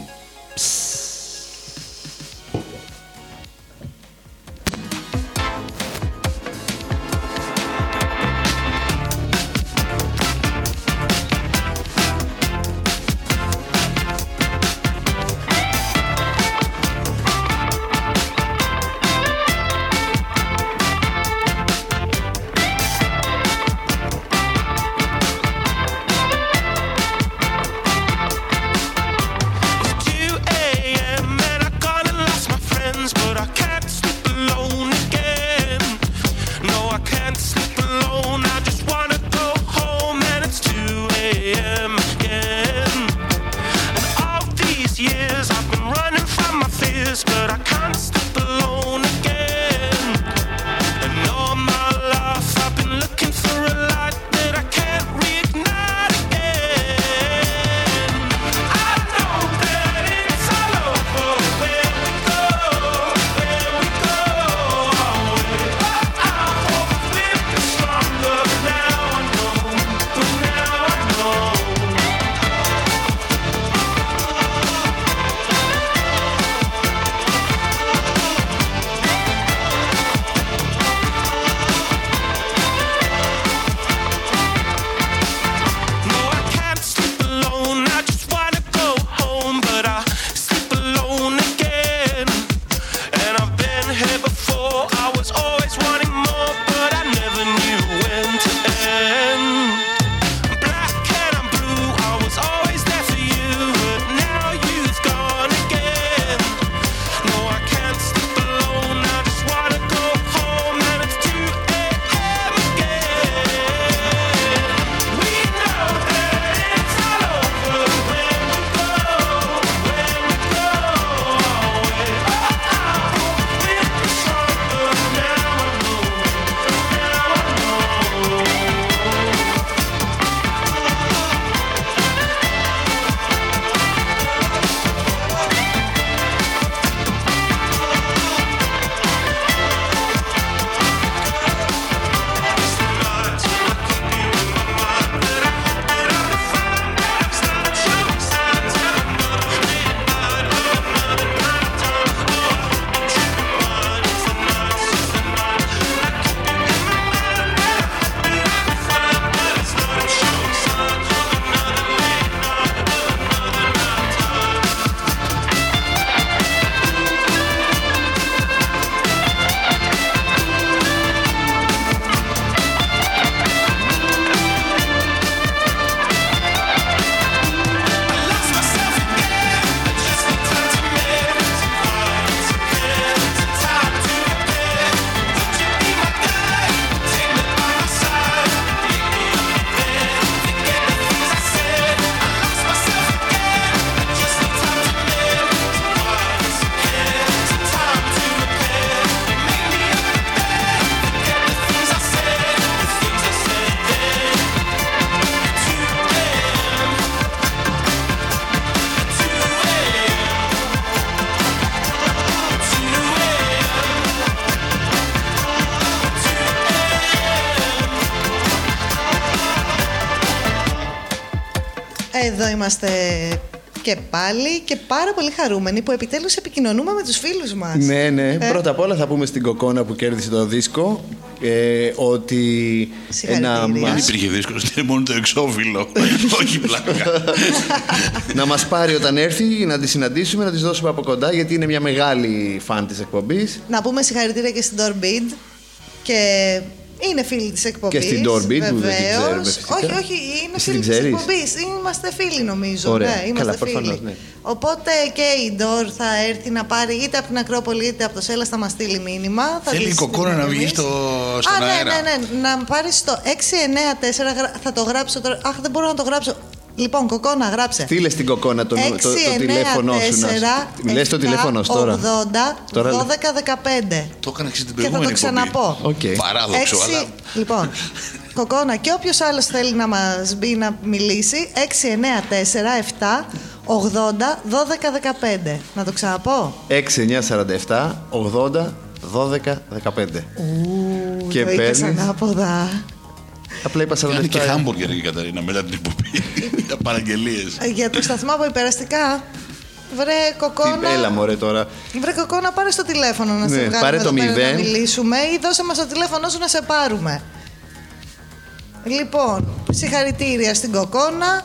εδώ είμαστε και πάλι και πάρα πολύ χαρούμενοι που επιτέλους επικοινωνούμε με τους φίλους μας. Ναι, ναι. Πρώτα απ' όλα θα πούμε στην Κοκόνα που κέρδισε το δίσκο ότι δεν υπήρχε δίσκος, είναι μόνο το εξώφυλλο. Όχι πλάκα. Να μας πάρει όταν έρθει, να τη συναντήσουμε, να τη δώσουμε από κοντά, γιατί είναι μια μεγάλη φαν της εκπομπής. Να πούμε συγχαρητήρια και στην Dorbeed και... Είναι φίλη της εκπομπής. Και στην Dorbeed, που δεν ξέρουμε. Όχι, όχι, είναι φίλη της εκπομπής. Είμαστε φίλοι, νομίζω. Ωραία. Ναι, είμαστε καλά, φίλοι. Προφανώς, ναι. Οπότε και η Ντόρ θα έρθει να πάρει είτε από την Ακρόπολη είτε από το Σέλας, θα μας στείλει μήνυμα. Θέλει η Κοκόνα να βγει στον αέρα. Ναι, ναι, ναι. Να πάρει το 694. Θα το γράψω τώρα. Αχ, δεν μπορώ να το γράψω. Λοιπόν, Κοκόνα, γράψε. Στείλε στην Κοκόνα το τηλέφωνό σου. Λες το τηλέφωνο σου τώρα. 80-12-15. Το έκανα και στην προηγούμενη. Και θα το ξαναπώ. Okay. Παράδοξο, αλλά. Λοιπόν, Κοκόνα, και όποιος άλλος θέλει να μας μπει να μιλήσει, 6-9-4-7-80-12-15. Να το ξαναπώ. 6-9-47-80-12-15. Και παίρνεις ανάποδα. Απλά είπα 47. Κάνει και χάμπουργκερ η Καταρίνα μετά την υποπή. Τα παραγγελίες. Για το σταθμό από υπεραστικά. Βρε Κοκόνα. Έλα μωρέ τώρα. Βρε Κοκόνα, πάρε στο τηλέφωνο να σε βγάλουμε. Πάρε το 0. Να μιλήσουμε ή δώσε μας το τηλέφωνο σου να σε πάρουμε. Λοιπόν, συγχαρητήρια στην Κοκόνα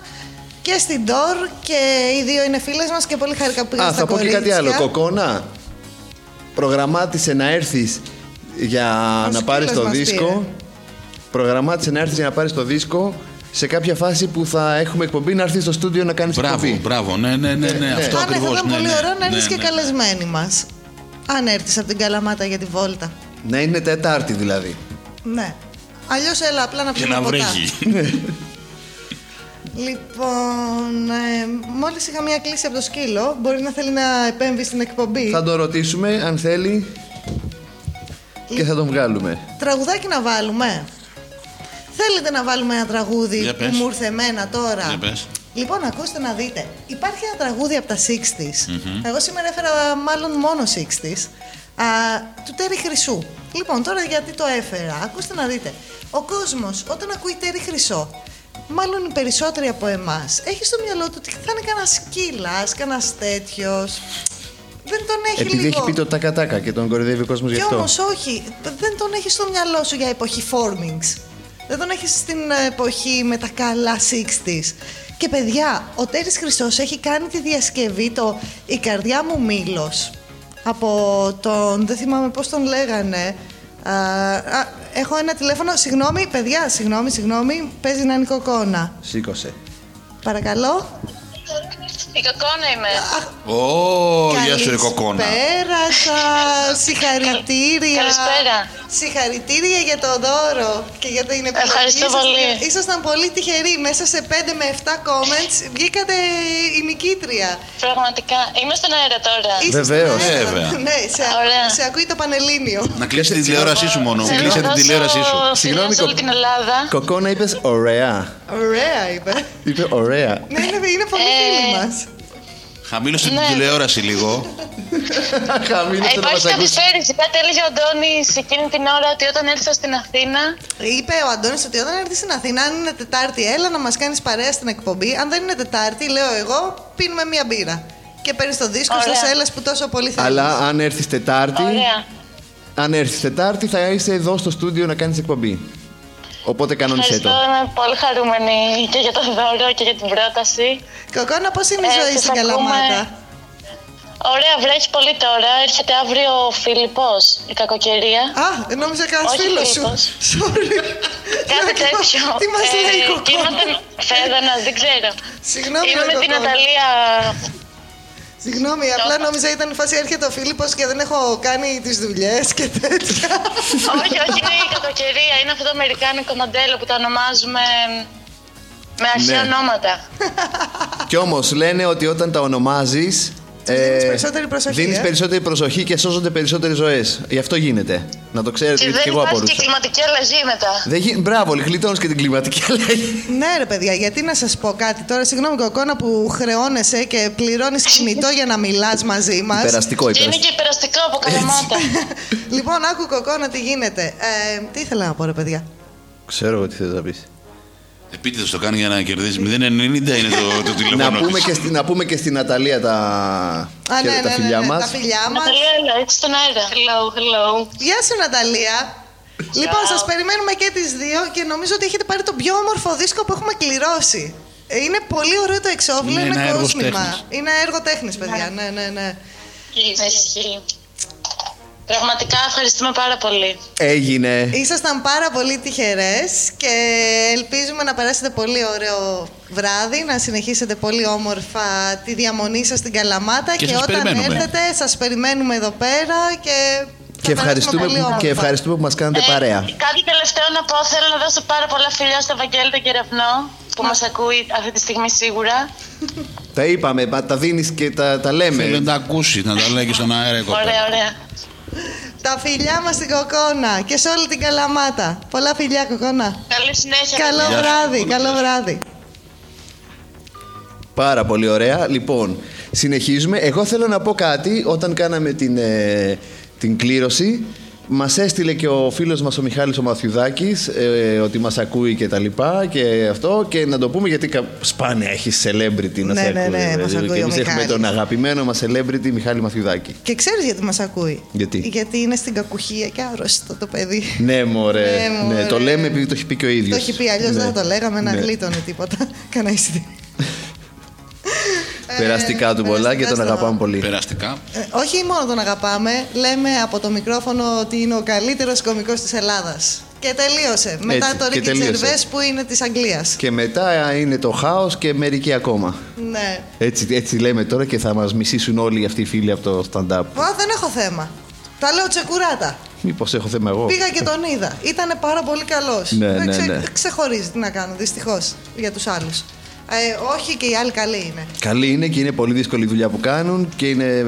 και στην Ντόρ, και οι δύο είναι φίλες μας και πολύ χαρικά που πήγαν στα κορίτσια. Θα πω και κάτι άλλο. Κοκόνα, προγραμμάτισε να έρθεις για να πάρεις το δίσκο. Προγραμμάτισε να έρθει για να πάρει το δίσκο σε κάποια φάση που θα έχουμε εκπομπή, να έρθει στο στούντιο να κάνει εκπομπή. Μπράβο, ναι. Αυτό ακριβώς. Θα ήταν πολύ ωραίο να έρθει και καλεσμένοι μας. Αν έρθει από την Καλαμάτα για τη βόλτα. Να είναι Τετάρτη δηλαδή. Ναι. Αλλιώς έλα απλά να πιούμε ποτά. Και να βρέχει. Λοιπόν, μόλις είχα μια κλίση από το σκύλο, μπορεί να θέλει να επέμβει στην εκπομπή. Θα το ρωτήσουμε αν θέλει και θα τον βγάλουμε. Τραγουδάκι να βάλουμε. Θέλετε να βάλουμε ένα τραγούδι που μου ήρθε εμένα τώρα. Λοιπόν, ακούστε να δείτε. Υπάρχει ένα τραγούδι από τα 60's. Εγώ σήμερα έφερα μάλλον μόνο 60's. Του Τέρη Χρυσού. Λοιπόν, τώρα γιατί το έφερα. Ακούστε να δείτε. Ο κόσμος όταν ακούει Τέρη Χρυσό, μάλλον οι περισσότεροι από εμάς, έχει στο μυαλό του ότι θα είναι κανένας σκύλας, κανένας τέτοιος. Δεν τον έχει. Επειδή λίγο. Έχει πει το τακατάκα και τον κορυδεύει ο κόσμος γι' αυτό. Όμως όχι. Δεν τον έχει στο μυαλό σου για εποχή formings. Δεν τον έχεις στην εποχή με τα καλά 60's. Και παιδιά, ο Τέρης Χρυσός έχει κάνει τη διασκευή το «Η καρδιά μου μήλος» από τον, δεν θυμάμαι πώς τον λέγανε. Έχω ένα τηλέφωνο, συγγνώμη παιδιά, συγγνώμη, παίζει να είναι η Κοκόνα. Σήκωσε. Παρακαλώ. Η Κοκόνα είμαι. Γεια σου η Κοκόνα. Καλησπέρα σας, συγχαρητήρια. Καλησπέρα. Συγχαρητήρια για το δώρο και για την επιλογή. Ευχαριστώ πολύ. Ήσασταν πολύ τυχεροί, μέσα σε 5 με 7 comments βγήκατε η νικήτρια. Πραγματικά, είμαι στον αέρα τώρα. Βεβαίως. Ναι, σε ακούει το Πανελλήνιο. Να κλείσει την τηλεόρασή σου μόνο. Κλείσε την τηλεόρασή σου. Συγγνώμη, Κοκόνα, είπες ωραία. Ωραία είπε. Είπε ωραία. Ναι, είναι πολύ φίλοι μας. Χαμήλωσε την τηλεόραση λίγο. Υπάρχει καθυστέρηση. Κάτι έλεγε ο Αντώνης εκείνη την ώρα ότι όταν έρθω στην Αθήνα. Είπε ο Αντώνης ότι όταν έρθει στην Αθήνα, αν είναι Τετάρτη, έλα να μας κάνεις παρέα στην εκπομπή. Αν δεν είναι Τετάρτη, λέω εγώ, πίνουμε μία μπύρα. Και παίρνει το δίσκο στο Σέλας που τόσο πολύ θέλει. Αλλά αν έρθει Τετάρτη. Αν έρθει Τετάρτη, θα είσαι εδώ στο στούντιο να κάνεις εκπομπή. Οπότε κανόνισε το. Είμαι πολύ χαρούμενη και για το δώρο και για την πρόταση. Κοκόνα, πώς είναι η ζωή στην Καλαμάτα? Ωραία, βρέχει πολύ τώρα. Έρχεται αύριο ο Φίλιππος, η κακοκαιρία. Α, νόμιζα κανένας φίλος σου. Sorry. Κάτι τέτοιο. Τι μας λέει η Κοκόνα? Φέδωνας, δεν ξέρω. Συγγνώμη, είμαι με την Αταλία. Συγγνώμη, απλά νόμιζα ήταν η φάση έρχεται ο Φίλιππος και δεν έχω κάνει τις δουλειές και τέτοια. Όχι, όχι, είναι η κακοκαιρία. Είναι αυτό το αμερικάνικο μοντέλο που το ονομάζουμε με αρχαία ονόματα. Κι όμως λένε ότι όταν τα ονομάζεις δίνεις περισσότερη προσοχή και σώζονται περισσότερες ζωές. Γι' αυτό γίνεται. Να το ξέρετε, γιατί και εγώ απορούσα. Και κλιματική αλλαγή μετά. Μπράβο, γλιτώνεις και την κλιματική αλλαγή. Ναι, ρε παιδιά, γιατί να σας πω κάτι τώρα. Συγγνώμη, Κοκόνα, που χρεώνεσαι και πληρώνεις κινητό για να μιλάς μαζί μας. Υπεραστικό, και είναι και υπεραστικό από Καλαμάτα. Λοιπόν, άκου Κοκόνα, τι γίνεται. Τι ήθελα να πω, ρε παιδιά. Ξέρω εγώ τι θες να πεις. Επίτηδες το κάνει για να κερδίσει. 0,90 είναι το τηλέφωνο. Να πούμε και στην Αταλία τα φιλιά μας. Τα φιλιά μας. Αταλία, έλα, έτσι στον αέρα. Hello, hello. Γεια σου, Αταλία. Λοιπόν, σας περιμένουμε και τις δύο και νομίζω ότι έχετε πάρει τον πιο όμορφο δίσκο που έχουμε κληρώσει. Είναι πολύ ωραίο το εξώβλιο, είναι κόσμημα. Είναι έργο τέχνης, παιδιά. Ναι. Πραγματικά ευχαριστούμε πάρα πολύ. Έγινε. Ήσασταν πάρα πολύ τυχερές και ελπίζουμε να περάσετε πολύ ωραίο βράδυ, να συνεχίσετε πολύ όμορφα τη διαμονή σας στην Καλαμάτα και όταν έρθετε σας περιμένουμε εδώ πέρα και... Και ευχαριστούμε που μας κάνετε παρέα. Κάτι τελευταίο να πω, θέλω να δώσω πάρα πολλά φιλιά στο Βαγγέλη τον Κεραυνό που μας ακούει αυτή τη στιγμή σίγουρα. Τα είπαμε, τα δίνεις και τα λέμε. Θέλω να τα ακούσει, να τα λέει και στον αέρα. Ωραία. Τα φιλιά μας στην Κοκόνα και σε όλη την Καλαμάτα. Πολλά φιλιά, Κοκόνα. Καλή συνέχεια. Καλό βράδυ. Πάρα πολύ ωραία. Λοιπόν, συνεχίζουμε. Εγώ θέλω να πω κάτι. Όταν κάναμε την κλήρωση, μας έστειλε και ο φίλος μας ο Μιχάλης ο Μαθιουδάκης ότι μας ακούει και τα λοιπά και αυτό, και να το πούμε γιατί σπάνια έχει celebrity να σε ακούει. Ναι, μας ακούει και εμείς έχουμε τον αγαπημένο μας celebrity Μιχάλη Μαθιουδάκη. Και ξέρεις γιατί μας ακούει? Γιατί είναι στην κακουχία και άρρωστο το παιδί. Ναι, μωρέ. Ναι, το λέμε επειδή το έχει πει και ο ίδιος. Το έχει πει, αλλιώς δεν θα το λέγαμε, να γλίτωνε τίποτα. Κανά εισιτή. Περαστικά του πολλά και τον αγαπάμε πολύ. Περαστικά. Όχι μόνο τον αγαπάμε, λέμε από το μικρόφωνο ότι είναι ο καλύτερος κωμικός της Ελλάδας. Και τελείωσε. Έτσι, μετά το Ρίκι Τζερβέ που είναι της Αγγλίας. Και μετά είναι το χάος και μερικοί ακόμα. Ναι. Έτσι λέμε τώρα και θα μας μισήσουν όλοι αυτοί οι φίλοι από το stand-up. Δεν έχω θέμα. Τα λέω τσεκουράτα. Μήπως έχω θέμα εγώ. Πήγα και τον είδα. Ήτανε πάρα πολύ καλός. Ναι. Ξεχωρίζει, τι να κάνω, δυστυχώς για τους άλλους. Όχι, και οι άλλοι καλοί είναι. Καλοί είναι και είναι πολύ δύσκολη η δουλειά που κάνουν και είναι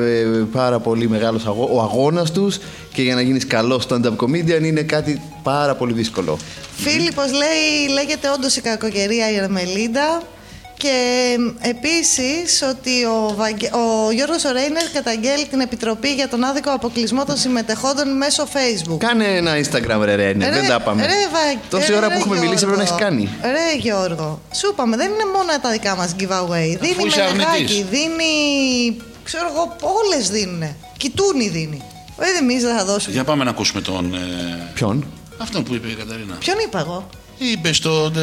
πάρα πολύ μεγάλος ο αγώνας τους και για να γίνεις καλός stand-up comedian είναι κάτι πάρα πολύ δύσκολο. Φίλιππος λέγεται όντως η κακοκαιρία η Ερμελίντα και επίσης ότι ο Γιώργος Ρέινερ καταγγέλει την Επιτροπή για τον άδικο αποκλεισμό των συμμετεχόντων μέσω Facebook. Κάνε ένα Instagram ρε Ρέινερ, δεν τα πάμε. Τόση ώρα που έχουμε μιλήσει πρέπει να έχεις κάνει. Ρε Γιώργο, σου είπαμε, δεν είναι μόνο τα δικά μας giveaway. Δίνει Μενεγάκη, δίνει, ξέρω εγώ, όλες δίνουνε. Κοιτούνι δίνει. Εμείς δεν θα δώσουμε. Για πάμε να ακούσουμε τον... Ποιον? Αυτόν που είπε η Καταρίνα. Ποιον είπα εγώ? Είπε στον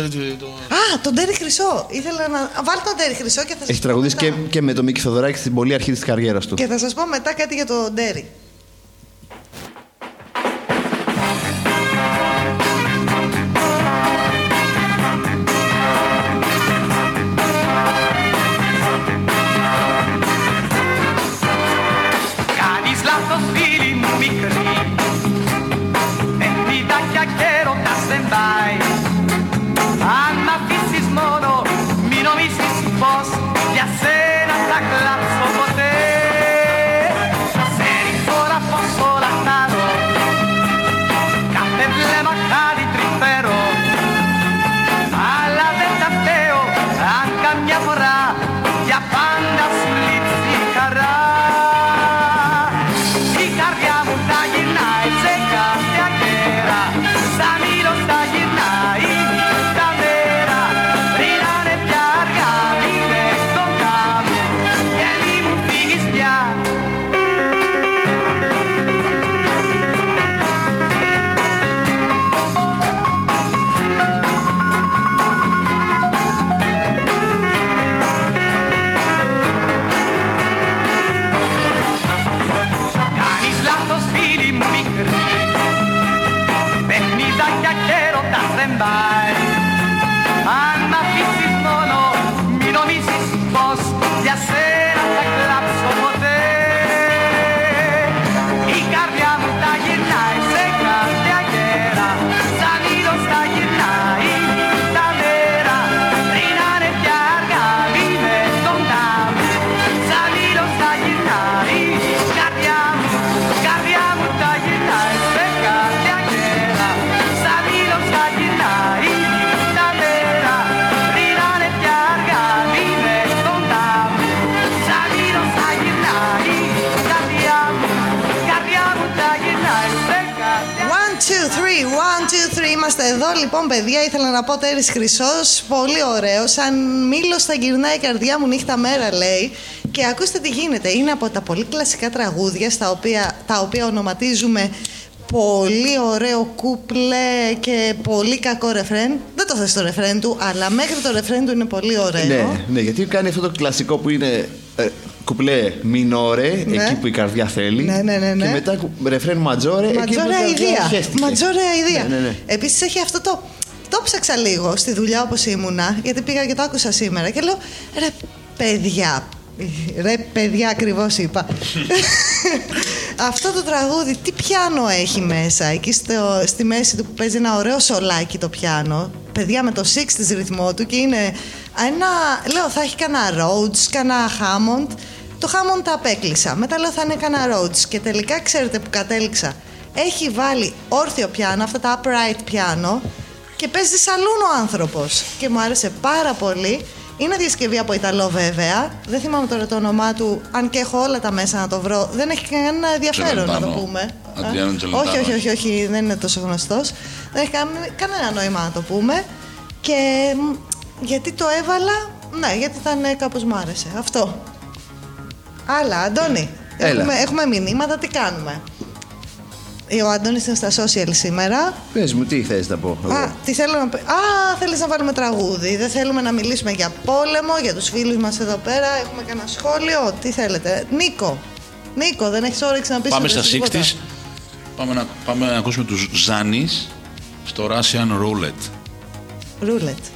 Τέρη Χρυσό. Ήθελα να βάλω τον Τέρη Χρυσό και θα σας... Έχει τραγουδίσει και με τον Μίκη Θεοδωράκη στην πολύ αρχή της καριέρας του. Και θα σας πω μετά κάτι για τον Τέρη. Κάνεις λάθος φίλη μου μικρή, με πιτάκια καιρό τα στεμπάει. Αν μ' αφήσεις μόνο, μη νομίζεις πως για σένα θα κλάψω ποτέ. Ξέρεις τώρα πως όλα θα δω, κάθε βλέμμα χάνει τρυφερό. Αλλά δεν τα φταίω, αν καμιά φορά για πάντα σου λείψει η χαρά. Η καρδιά μου θα γυρνάει σε κάποια κέρα, σαν ήλιος θα γυρνάει. Αν μ' αφήσεις μόνο, μη νομίζεις πως για σένα θα κλάψω ποτέ. Η καρδιά μου θα γυρνάει σε κάποια κέρα, σαν ήλιος θα γυρνάει τα μέρα. Πριν να είναι πια αργά, είμαι κοντά μου, σαν ήλιος θα γυρνάει. Καρδιά μου θα γυρνάει σε κάποια κέρα, σαν ήλιος θα γυρνάει. λοιπόν, παιδιά, ήθελα να πω Τέρης Χρυσός, πολύ ωραίο. Σαν μήλος θα γυρνάει η καρδιά μου νύχτα μέρα, λέει. Και ακούστε τι γίνεται. Είναι από τα πολύ κλασικά τραγούδια, τα οποία ονοματίζουμε πολύ ωραίο κούπλε και πολύ κακό ρεφρέν. Δεν το θες το ρεφρέν του, αλλά μέχρι το ρεφρέν του είναι πολύ ωραίο. Ναι, ναι, γιατί κάνει αυτό το κλασικό που είναι... κουπλέ μινόρε, ναι, εκεί που η καρδιά θέλει. Ναι, ναι, ναι, ναι. Και μετά ρεφρέν ματζόρε. Ματζόρε αηδία. Ματζόρε αηδία. Ναι, ναι, ναι. Επίσης έχει αυτό το. Το ψάξα λίγο στη δουλειά όπως ήμουνα, γιατί πήγα και το άκουσα σήμερα και λέω ρε παιδιά. Ρε παιδιά, ακριβώς είπα. Αυτό το τραγούδι, τι πιάνο έχει μέσα. Εκεί στη μέση του που παίζει ένα ωραίο σολάκι το πιάνο. Παιδιά με το 60's ρυθμό του και είναι ένα. Λέω θα έχει κανένα Rhodes, κανένα Hammond. Το Hammond τα απέκλεισα. Μετά λέω θα είναι κανένα Rhodes. Και τελικά ξέρετε που κατέληξα. Έχει βάλει όρθιο πιάνο, αυτά τα upright πιάνο. Και παίζει σαλούν ο άνθρωπος. Και μου άρεσε πάρα πολύ. Είναι διασκευή από Ιταλό βέβαια. Δεν θυμάμαι τώρα το όνομά του. Αν και έχω όλα τα μέσα να το βρω, δεν έχει κανένα ενδιαφέρον να το πούμε. Όχι, όχι, όχι, όχι, δεν είναι τόσο γνωστός. Δεν έχει κανένα νόημα να το πούμε. Και γιατί το έβαλα, ναι, γιατί ήταν κάπως μου άρεσε. Αυτό. Αλλά, Αντώνη, έχουμε μηνύματα, τι κάνουμε. Ο Αντώνης είναι στα social σήμερα. Πες μου, τι θες να πω. Θέλεις να βάλουμε τραγούδι. Δεν θέλουμε να μιλήσουμε για πόλεμο, για τους φίλους μας εδώ πέρα. Έχουμε κανένα σχόλιο. Τι θέλετε. Νίκο, δεν έχεις όρεξη να πεις. Πάμε στα 60's. Πάμε να ακούσουμε τους Ζάνης στο Russian Roulette. Roulette.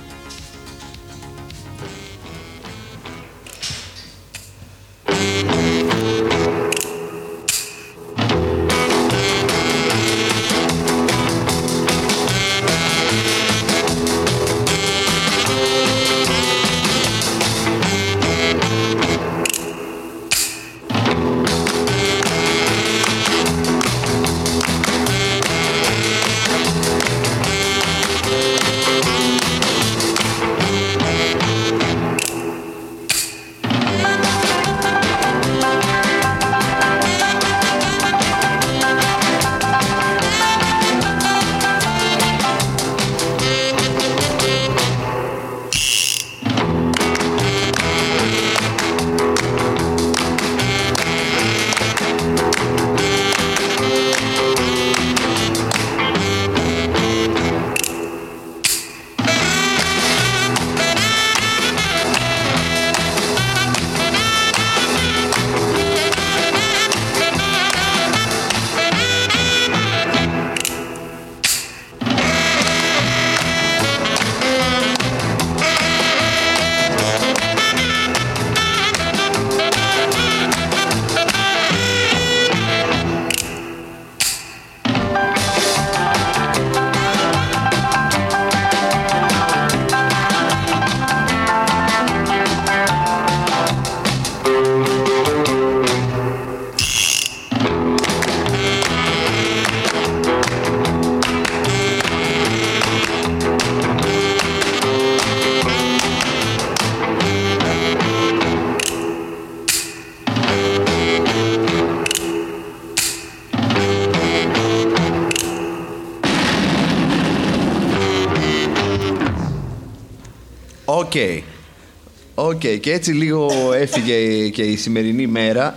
Okay. Και έτσι λίγο έφυγε και η σημερινή μέρα.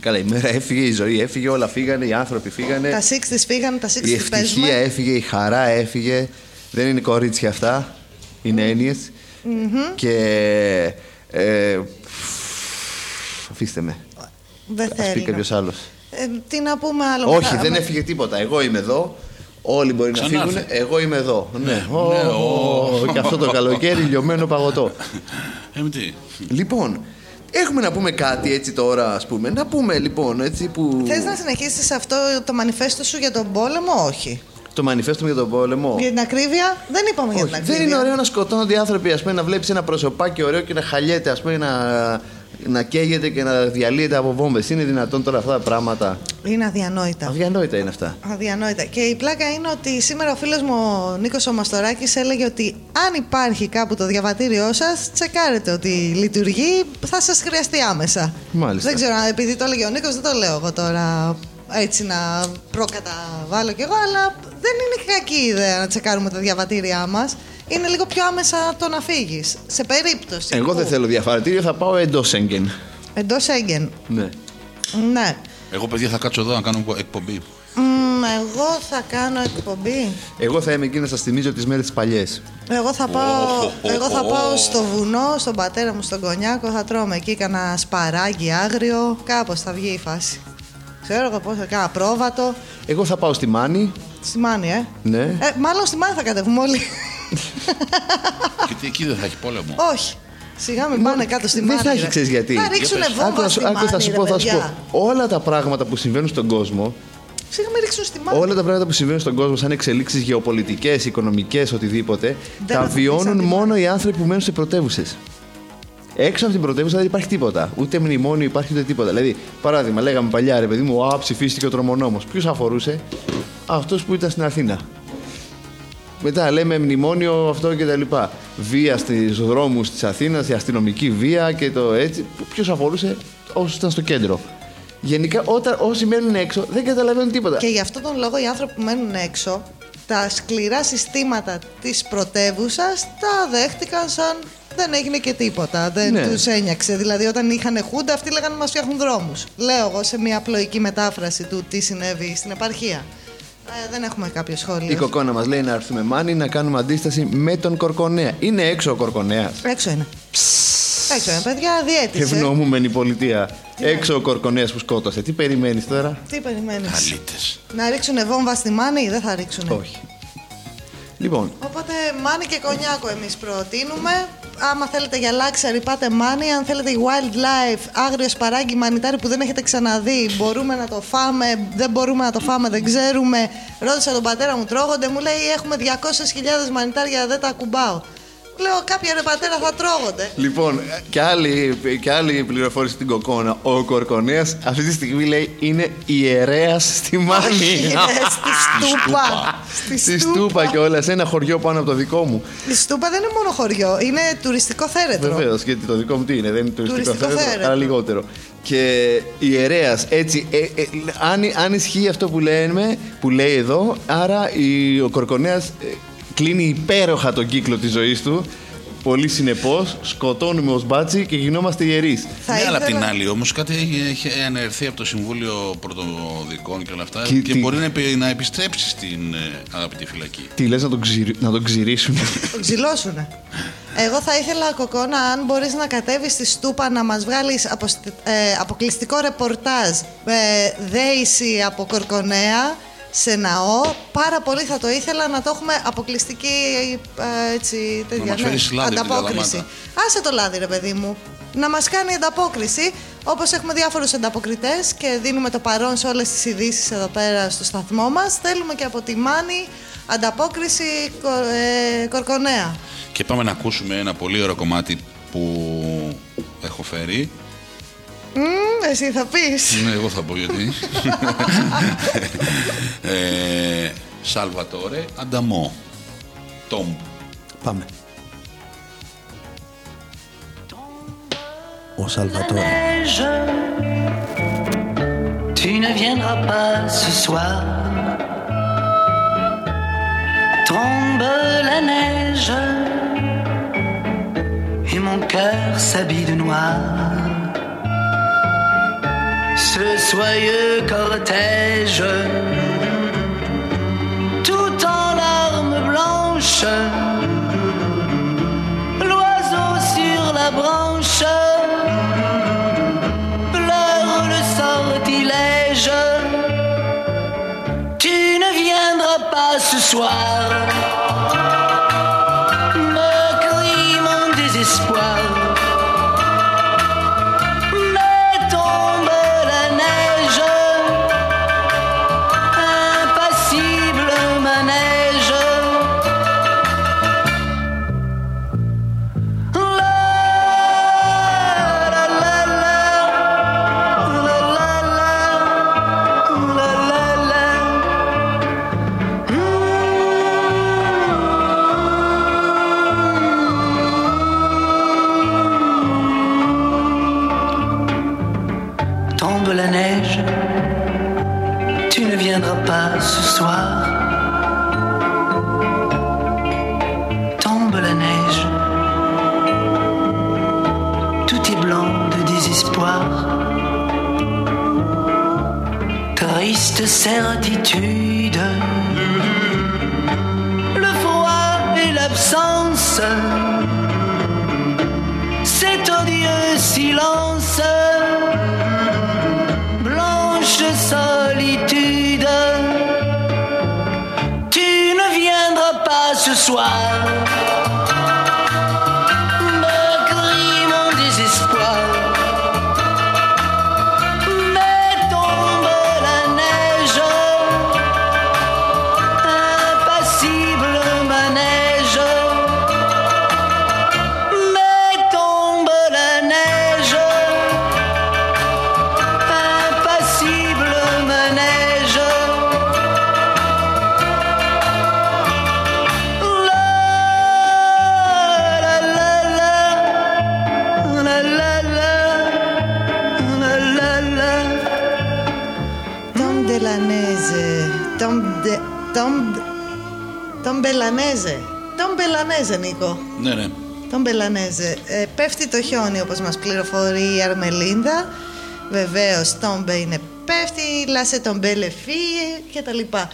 Καλά, η μέρα έφυγε, η ζωή έφυγε, όλα φύγανε, οι άνθρωποι φύγανε. Τα 60's φύγανε, τα 60's παίζουμε. Η ευτυχία έφυγε, η χαρά έφυγε. Δεν είναι κορίτσια αυτά, είναι έννοιες. Mm-hmm. Και... αφήστε με. Δεν θέλω. Ας πει κάποιος άλλος. Τι να πούμε άλλο. Όχι, μετά, δεν έφυγε τίποτα. Εγώ είμαι εδώ. Όλοι μπορεί να φύγουν. Εγώ είμαι εδώ. Ναι. Και αυτό το καλοκαίρι λιωμένο παγωτό. Λοιπόν, έχουμε να πούμε κάτι έτσι τώρα, ας πούμε. Να πούμε λοιπόν έτσι που. Θες να συνεχίσεις αυτό το μανιφέστο σου για τον πόλεμο, όχι. Το μανιφέστο μου για τον πόλεμο. Για την ακρίβεια, δεν είπαμε όχι, για την ακρίβεια. Δεν είναι ωραίο να σκοτώνονται οι άνθρωποι, ας πούμε, να βλέπεις ένα προσωπάκι ωραίο και να χαλιέται, ας πούμε, να καίγεται και να διαλύεται από βόμβες. Είναι δυνατόν τώρα αυτά τα πράγματα. Είναι αδιανόητα. Αδιανόητα είναι αυτά. Αδιανόητα. Και η πλάκα είναι ότι σήμερα ο φίλος μου ο Νίκος ο Μαστοράκης έλεγε ότι αν υπάρχει κάπου το διαβατήριό σας, τσεκάρετε ότι λειτουργεί, θα σας χρειαστεί άμεσα. Μάλιστα. Δεν ξέρω, επειδή το έλεγε ο Νίκος, δεν το λέω εγώ τώρα έτσι να προκαταβάλω κι εγώ, αλλά δεν είναι κακή ιδέα να τσεκάρουμε τα διαβατήριά μας. Είναι λίγο πιο άμεσα το να φύγεις. Σε περίπτωση. Εγώ δεν θέλω διαβατήριο, θα πάω εντός Σέγγεν. Εντός Σέγγεν. Ναι. Ναι. Εγώ, παιδιά, θα κάτσω εδώ να κάνω εκπομπή. Εγώ θα κάνω εκπομπή. Εγώ θα είμαι εκεί να σας θυμίζω τις μέρες τις παλιές. Εγώ θα πάω στο βουνό, στον πατέρα μου, στον Κονιάκο. Θα τρώμε εκεί κανένα σπαράγγι άγριο. Κάπως θα βγει η φάση. Ξέρω εγώ πώς θα κάνω πρόβατο. Εγώ θα πάω στη Μάνη. Στη Μάνη, Ναι. Μάλλον στη Μάνη θα κατεβούμε όλοι. Γιατί εκεί δεν θα έχει πόλεμο. Όχι. Σιγά μην πάνε κάτω στη Μάνη. Δεν θα έχει, ξέρεις γιατί. Θα ρίξουνε βόμβα στη Μάνη, θα σου πω. Όλα τα πράγματα που συμβαίνουν στον κόσμο. Όλα τα πράγματα που συμβαίνουν στον κόσμο, σαν εξελίξεις γεωπολιτικές, οικονομικές, οτιδήποτε, δεν τα βιώνουν μόνο οι άνθρωποι που μένουν σε πρωτεύουσες. Έξω από την πρωτεύουσα δεν υπάρχει τίποτα. Ούτε μνημόνιο υπάρχει ούτε τίποτα. Δηλαδή, παράδειγμα, λέγαμε παλιά, ρε παιδί μου, α, ψηφίστηκε ο τρομονόμος. Ποιος αφορούσε? Αυτός που ήταν στην Αθήνα. Μετά λέμε μνημόνιο αυτό και τα λοιπά. Βία στους δρόμους της Αθήνας, η αστυνομική βία και το έτσι. Ποιος αφορούσε? Όσους ήταν στο κέντρο. Γενικά, όσοι μένουν έξω δεν καταλαβαίνουν τίποτα. Και γι' αυτόν τον λόγο οι άνθρωποι που μένουν έξω, τα σκληρά συστήματα της πρωτεύουσας τα δέχτηκαν σαν δεν έγινε και τίποτα. Δεν τους ένιαξε. Δηλαδή, όταν είχαν χούντα, αυτοί λέγανε μας φτιάχνουν δρόμους. Λέω εγώ σε μια απλοϊκή μετάφραση του τι συνέβη στην επαρχία. Δεν έχουμε κάποιο σχόλιο. Η Κοκόνα μας λέει να έρθουμε Μάνι να κάνουμε αντίσταση με τον Κορκονέα. Είναι έξω ο Κορκονέας. Έξω είναι. Έξω είναι, παιδιά, διέτησε. Ευνομούμενη πολιτεία. Έξω ο Κορκονέας που σκότωσε. Τι περιμένεις τώρα? Τι περιμένεις? Αλήτες. Να ρίξουνε βόμβα στη Μάνη? Δεν θα ρίξουνε. Όχι. Λοιπόν. Οπότε Μάνη και Κονιάκο εμείς προτείνουμε. Άμα θέλετε για λάξαρι πάτε Μάνη. Αν θέλετε wildlife, άγριο σπαράγγι μανιτάρι που δεν έχετε ξαναδεί, μπορούμε να το φάμε, δεν μπορούμε να το φάμε, δεν ξέρουμε. Ρώτησα τον πατέρα μου, τρώγονται, μου λέει έχουμε 200.000 μανιτάρια, δεν τα ακουμπάω. Λέω κάποια ρε πατέρα θα τρώγονται. Λοιπόν, και άλλη πληροφόρηση στην Κοκόνα. Ο Κορκονέας αυτή τη στιγμή λέει είναι ιερέας στη Μάνη. Στη Στούπα και όλα, σε ένα χωριό πάνω από το δικό μου. Η Στούπα δεν είναι μόνο χωριό, είναι τουριστικό θέρετρο. Βεβαίως, γιατί το δικό μου τι είναι, δεν είναι τουριστικό θέρετρο, αλλά λιγότερο. Και ιερέας, έτσι, αν ισχύει αυτό που λέμε, που λέει εδώ, άρα ο Κορκονέας... Κλείνει υπέροχα τον κύκλο της ζωής του. Πολύ συνεπώς, σκοτώνουμε ως μπάτσι και γινόμαστε ιερείς. Ναι, αλλά απ' την άλλη όμως κάτι έχει αναιρεθεί από το Συμβούλιο Πρωτοδικών και όλα αυτά και μπορεί να επιστρέψει στην αγαπητή φυλακή. Τι λες, να τον ξυρίσουνε? Τον ξυλώσουνε. Εγώ θα ήθελα, Κοκόνα, αν μπορείς να κατέβεις στη Στούπα να μας βγάλεις αποκλειστικό ρεπορτάζ δέηση από Κορκονέα. Σε ναό, πάρα πολύ θα το ήθελα να το έχουμε αποκλειστική έτσι, τέτοια, ανταπόκριση. Άσε το λάδι ρε παιδί μου, να μας κάνει ανταπόκριση, όπως έχουμε διάφορους ανταποκριτές και δίνουμε το παρόν σε όλες τις ειδήσεις εδώ πέρα στο σταθμό μας, θέλουμε και από τη Μάνη ανταπόκριση Κορκονέα. Και πάμε να ακούσουμε ένα πολύ ωραίο κομμάτι που έχω φέρει. Εσύ θα πεις. Ναι, εγώ θα πω γιατί. Salvatore Adamo. Tom. Πάμε. Ο Salvatore. Tu ne viendras pas ce soir. Tombe la neige. Et mon cœur s'habille de noir. Ce soyeux cortège, tout en larmes blanches, l'oiseau sur la branche pleure le sortilège. Tu ne viendras pas ce soir. Tombe la neige, tu ne viendras pas ce soir. certitude. Le froid et l'absence, cet odieux silence, blanche solitude. Tu ne viendras pas ce soir. Τον Μπελανέζε. Τον Μπελανέζε, Νίκο. Ναι, ναι. Τον Μπελανέζε. Πέφτει το χιόνι, όπως μας πληροφορεί η Αρμελίνδα. Βεβαίως, τόμπε είναι πέφτει, λάσε τον μπελεφί και τα λοιπά.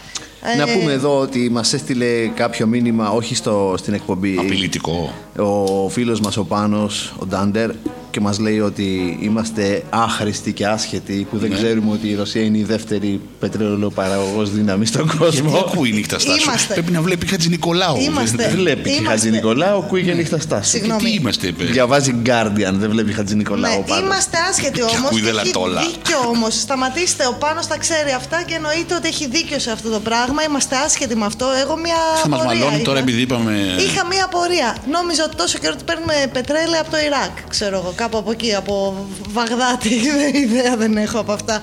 Να πούμε εδώ ότι μας έστειλε κάποιο μήνυμα, όχι στην εκπομπή. Απειλητικό. Ο φίλος μας ο Πάνος, ο Ντάντερ, και μας λέει ότι είμαστε άχρηστοι και άσχετοι που δεν ξέρουμε ότι η Ρωσία είναι η δεύτερη πετρελαιοπαραγωγός δύναμη στον κόσμο. Γιατί ακούει η Νύχτα Στάσου. Πρέπει να βλέπει Χατζηνικολάου. Δεν βλέπει Χατζηνικολάου, ακούει και Νύχτα Στάσου. Τι είμαστε, παιδί. Διαβάζει Guardian, δεν βλέπει Χατζηνικολάου. Είμαστε άσχετοι όμως. Ακούει Δελατόλα. Έχει δίκιο όμως. Σταματήστε, ο Πάνος τα ξέρει αυτά και εννοείται ότι έχει δίκιο σε αυτό το πράγμα. Είμαστε άσχετοι με αυτό. Εγώ μια απορία. Θα μας μαλώνει τώρα επειδή είπαμε. Είχα μια απορία. Νόμιζα ότι τόσο καιρό ότι παίρνουμε πετρέλαιο από το Ιράκ, ξέρω εγώ. Κάπου από εκεί, από Βαγδάτη, ιδέα δεν έχω από αυτά.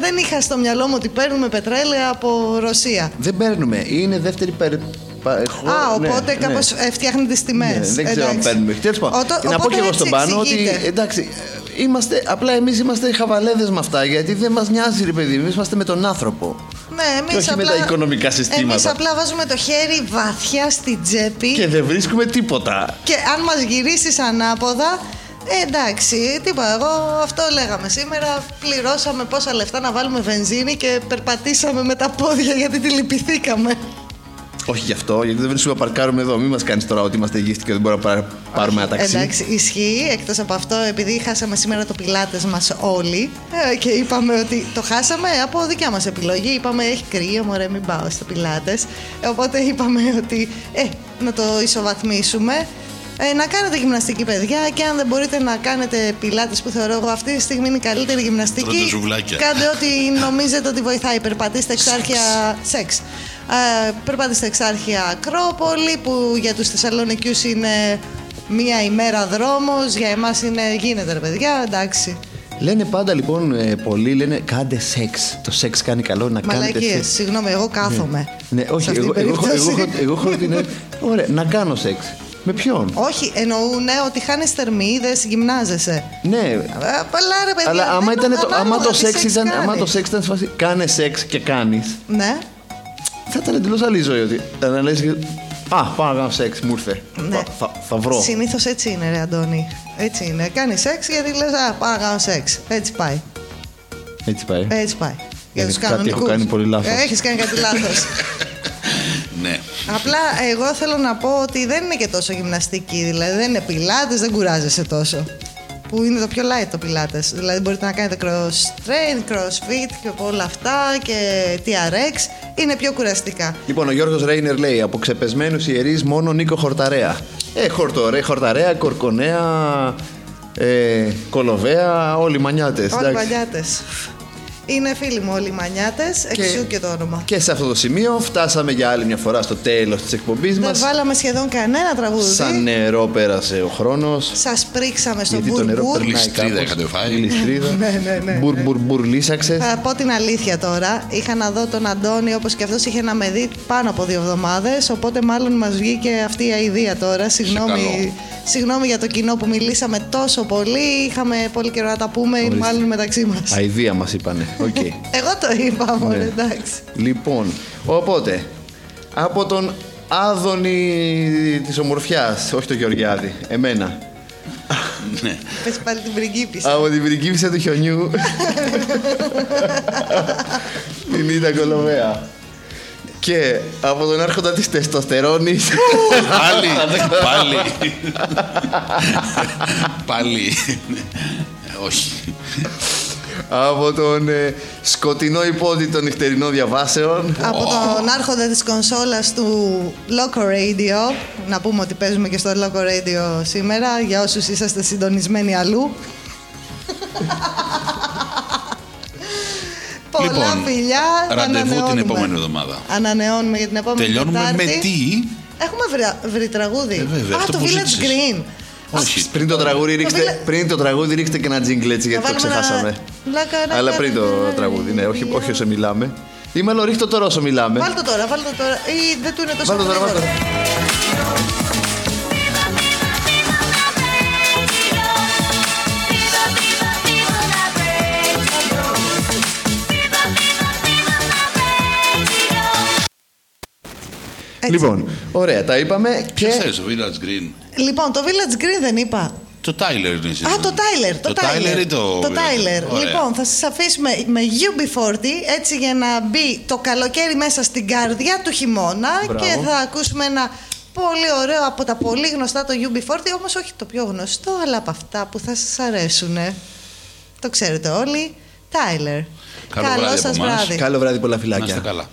Δεν είχα στο μυαλό μου ότι παίρνουμε πετρέλαια από Ρωσία. Δεν παίρνουμε, είναι δεύτερη οπότε κάπως φτιάχνει τις τιμές. Δεν ξέρω αν παίρνουμε. Να πω και εγώ στον Πάνο ότι εντάξει, απλά εμείς είμαστε χαβαλέδες με αυτά, γιατί δεν μας νοιάζει, ρε παιδί, εμείς είμαστε με τον άνθρωπο. Ναι, εμείς όχι απλά, με τα οικονομικά συστήματα. Εμείς απλά βάζουμε το χέρι βαθιά στην τσέπη. Και δεν βρίσκουμε τίποτα. Και αν μας γυρίσεις ανάποδα. Εντάξει, τίποτα. Εγώ αυτό λέγαμε σήμερα. Πληρώσαμε πόσα λεφτά να βάλουμε βενζίνη και περπατήσαμε με τα πόδια γιατί τη λυπηθήκαμε. Όχι γι' αυτό, γιατί δεν βρίσκουμε να παρκάρουμε εδώ. Μην μας κάνεις τώρα ότι είμαστε γύφτοι και δεν μπορούμε να πάρουμε ένα ταξί. Εντάξει, ισχύει. Εκτός από αυτό, επειδή χάσαμε σήμερα το πιλάτες μας όλοι και είπαμε ότι το χάσαμε από δικιά μας επιλογή. Είπαμε έχει κρύο, μωρέ, μην πάω στο πιλάτες. Οπότε είπαμε ότι να το ισοβαθμίσουμε. Να κάνετε γυμναστική, παιδιά, και αν δεν μπορείτε να κάνετε πιλάτες, που θεωρώ εγώ αυτή τη στιγμή είναι η καλύτερη γυμναστική, κάντε ό,τι νομίζετε ότι βοηθάει. Περπατήστε εξάρχεια σεξ. Περπατήστε εξάρχεια Ακρόπολη, που για τους Θεσσαλονικιούς είναι μία ημέρα δρόμος, για εμάς είναι γίνεται, ρε παιδιά, εντάξει. Λένε πάντα λοιπόν πολλοί, λένε κάντε σεξ. Το σεξ κάνει καλό να κάνετε σεξ. Συγγνώμη, εγώ κάθομαι. Ναι, όχι, εγώ έχω την. Ωραία, να κάνω σεξ. Με ποιον? Όχι, εννοούν ότι χάνεις θερμίδες, γυμνάζεσαι. Ναι. Παλά, ρε παιδιά. Αλλά άμα το σεξ ήταν σε φάση, κάνε σεξ και κάνεις. Ναι. Θα ήταν εντελώς άλλη ζωή. Ότι να λες, πάω να κάνω σεξ, μου ήρθε. Ναι. Θα βρω. Συνήθως έτσι είναι, ρε Αντώνη. Έτσι είναι. Κάνεις σεξ γιατί λες, πάω να κάνω σεξ. Έτσι πάει. Έτσι πάει. Έτσι πάει. Για τους κανονικούς. Έχω κάνει πολύ λάθος. Έχεις κάνει κάτι λάθος. Ναι. Απλά εγώ θέλω να πω ότι δεν είναι και τόσο γυμναστική. Δηλαδή δεν είναι πιλάτες, δεν κουράζεσαι τόσο. Που είναι το πιο light το πιλάτες. Δηλαδή μπορείτε να κάνετε cross-train, crossfit και όλα αυτά και TRX. Είναι πιο κουραστικά. Λοιπόν, ο Γιώργος Ρέινερ λέει: από ξεπεσμένους ιερείς μόνο Νίκο Χορταρέα. Χορταρέα, Κορκονέα, Κολοβαία, όλοι μανιάτες. Όλοι μανιάτες. Είναι φίλοι μου όλοι οι μανιάτες, εξού και το όνομα. Και σε αυτό το σημείο φτάσαμε για άλλη μια φορά στο τέλος της εκπομπής μας. Δεν βάλαμε σχεδόν κανένα τραγούδι. Σαν νερό πέρασε ο χρόνος. Σας πρίξαμε στο μπουρμπουρ. Λιστρίδα είχατε φάει. Λιστρίδα. Ναι. Μπουρμπουρ λύσαξες. Θα πω την αλήθεια τώρα. Είχα να δω τον Αντώνη, όπως και αυτός είχε να με δει πάνω από 2 εβδομάδες. Οπότε μάλλον μας βγήκε αυτή η αηδία τώρα. Συγγνώμη για το κοινό που μιλήσαμε τόσο πολύ. Είχαμε πολύ καιρό να τα πούμε, μάλλον μεταξύ μας. Αηδία μας είπανε. Okay. Εγώ το είπα μόνο, εντάξει. Λοιπόν, οπότε, από τον Άδωνη της Ομορφιάς, όχι τον Γεωργιάδη, εμένα. Ναι. Πες πάλι την πριγκίπισσα. Από την πριγκίπισσα του χιονιού. Η Νίτια Κολοβαία. Και από τον άρχοντα της τεστοστερόνης. Πάλι. Όχι. Από τον σκοτεινό υπόδειο των νυχτερινών διαβάσεων. Από τον άρχοντα της κονσόλας του Loco Radio. Να πούμε ότι παίζουμε και στο Loco Radio σήμερα, για όσους είσαστε συντονισμένοι αλλού. Πολλά φιλιά. Ραντεβού την επόμενη εβδομάδα. Ανανεώνουμε για την επόμενη εβδομάδα. Τελειώνουμε με τι? Έχουμε βρει τραγούδι. Α, το Village Green. Όχι. Πριν το τραγούδι ρίξτε και ένα τζίγκλ έτσι, γιατί το ξεχάσαμε. Αλλά πριν το τραγούδι, ναι, όχι όσο μιλάμε. Ή μάλλον ρίχτω τώρα όσο μιλάμε. Βάλτο τώρα. Ή δεν του είναι τόσο γρήγορο. Έτσι. Λοιπόν, ωραία, τα είπαμε. Και θες, Village Green. Λοιπόν, το Village Green δεν είπα. Το Tyler είναι εσύ. Α, το Tyler. Το Tyler. Λοιπόν, θα σας αφήσουμε με UB40, έτσι για να μπει το καλοκαίρι μέσα στην καρδιά του χειμώνα. Μπράβο. Και θα ακούσουμε ένα πολύ ωραίο από τα πολύ γνωστά το UB40, όμως όχι το πιο γνωστό, αλλά από αυτά που θα σας αρέσουν. Το ξέρετε όλοι. Tyler. Καλό σας βράδυ. Καλό βράδυ, πολλά φιλάκια. Να είστε καλά.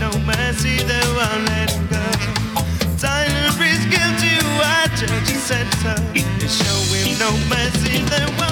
No man. show him no mercy, then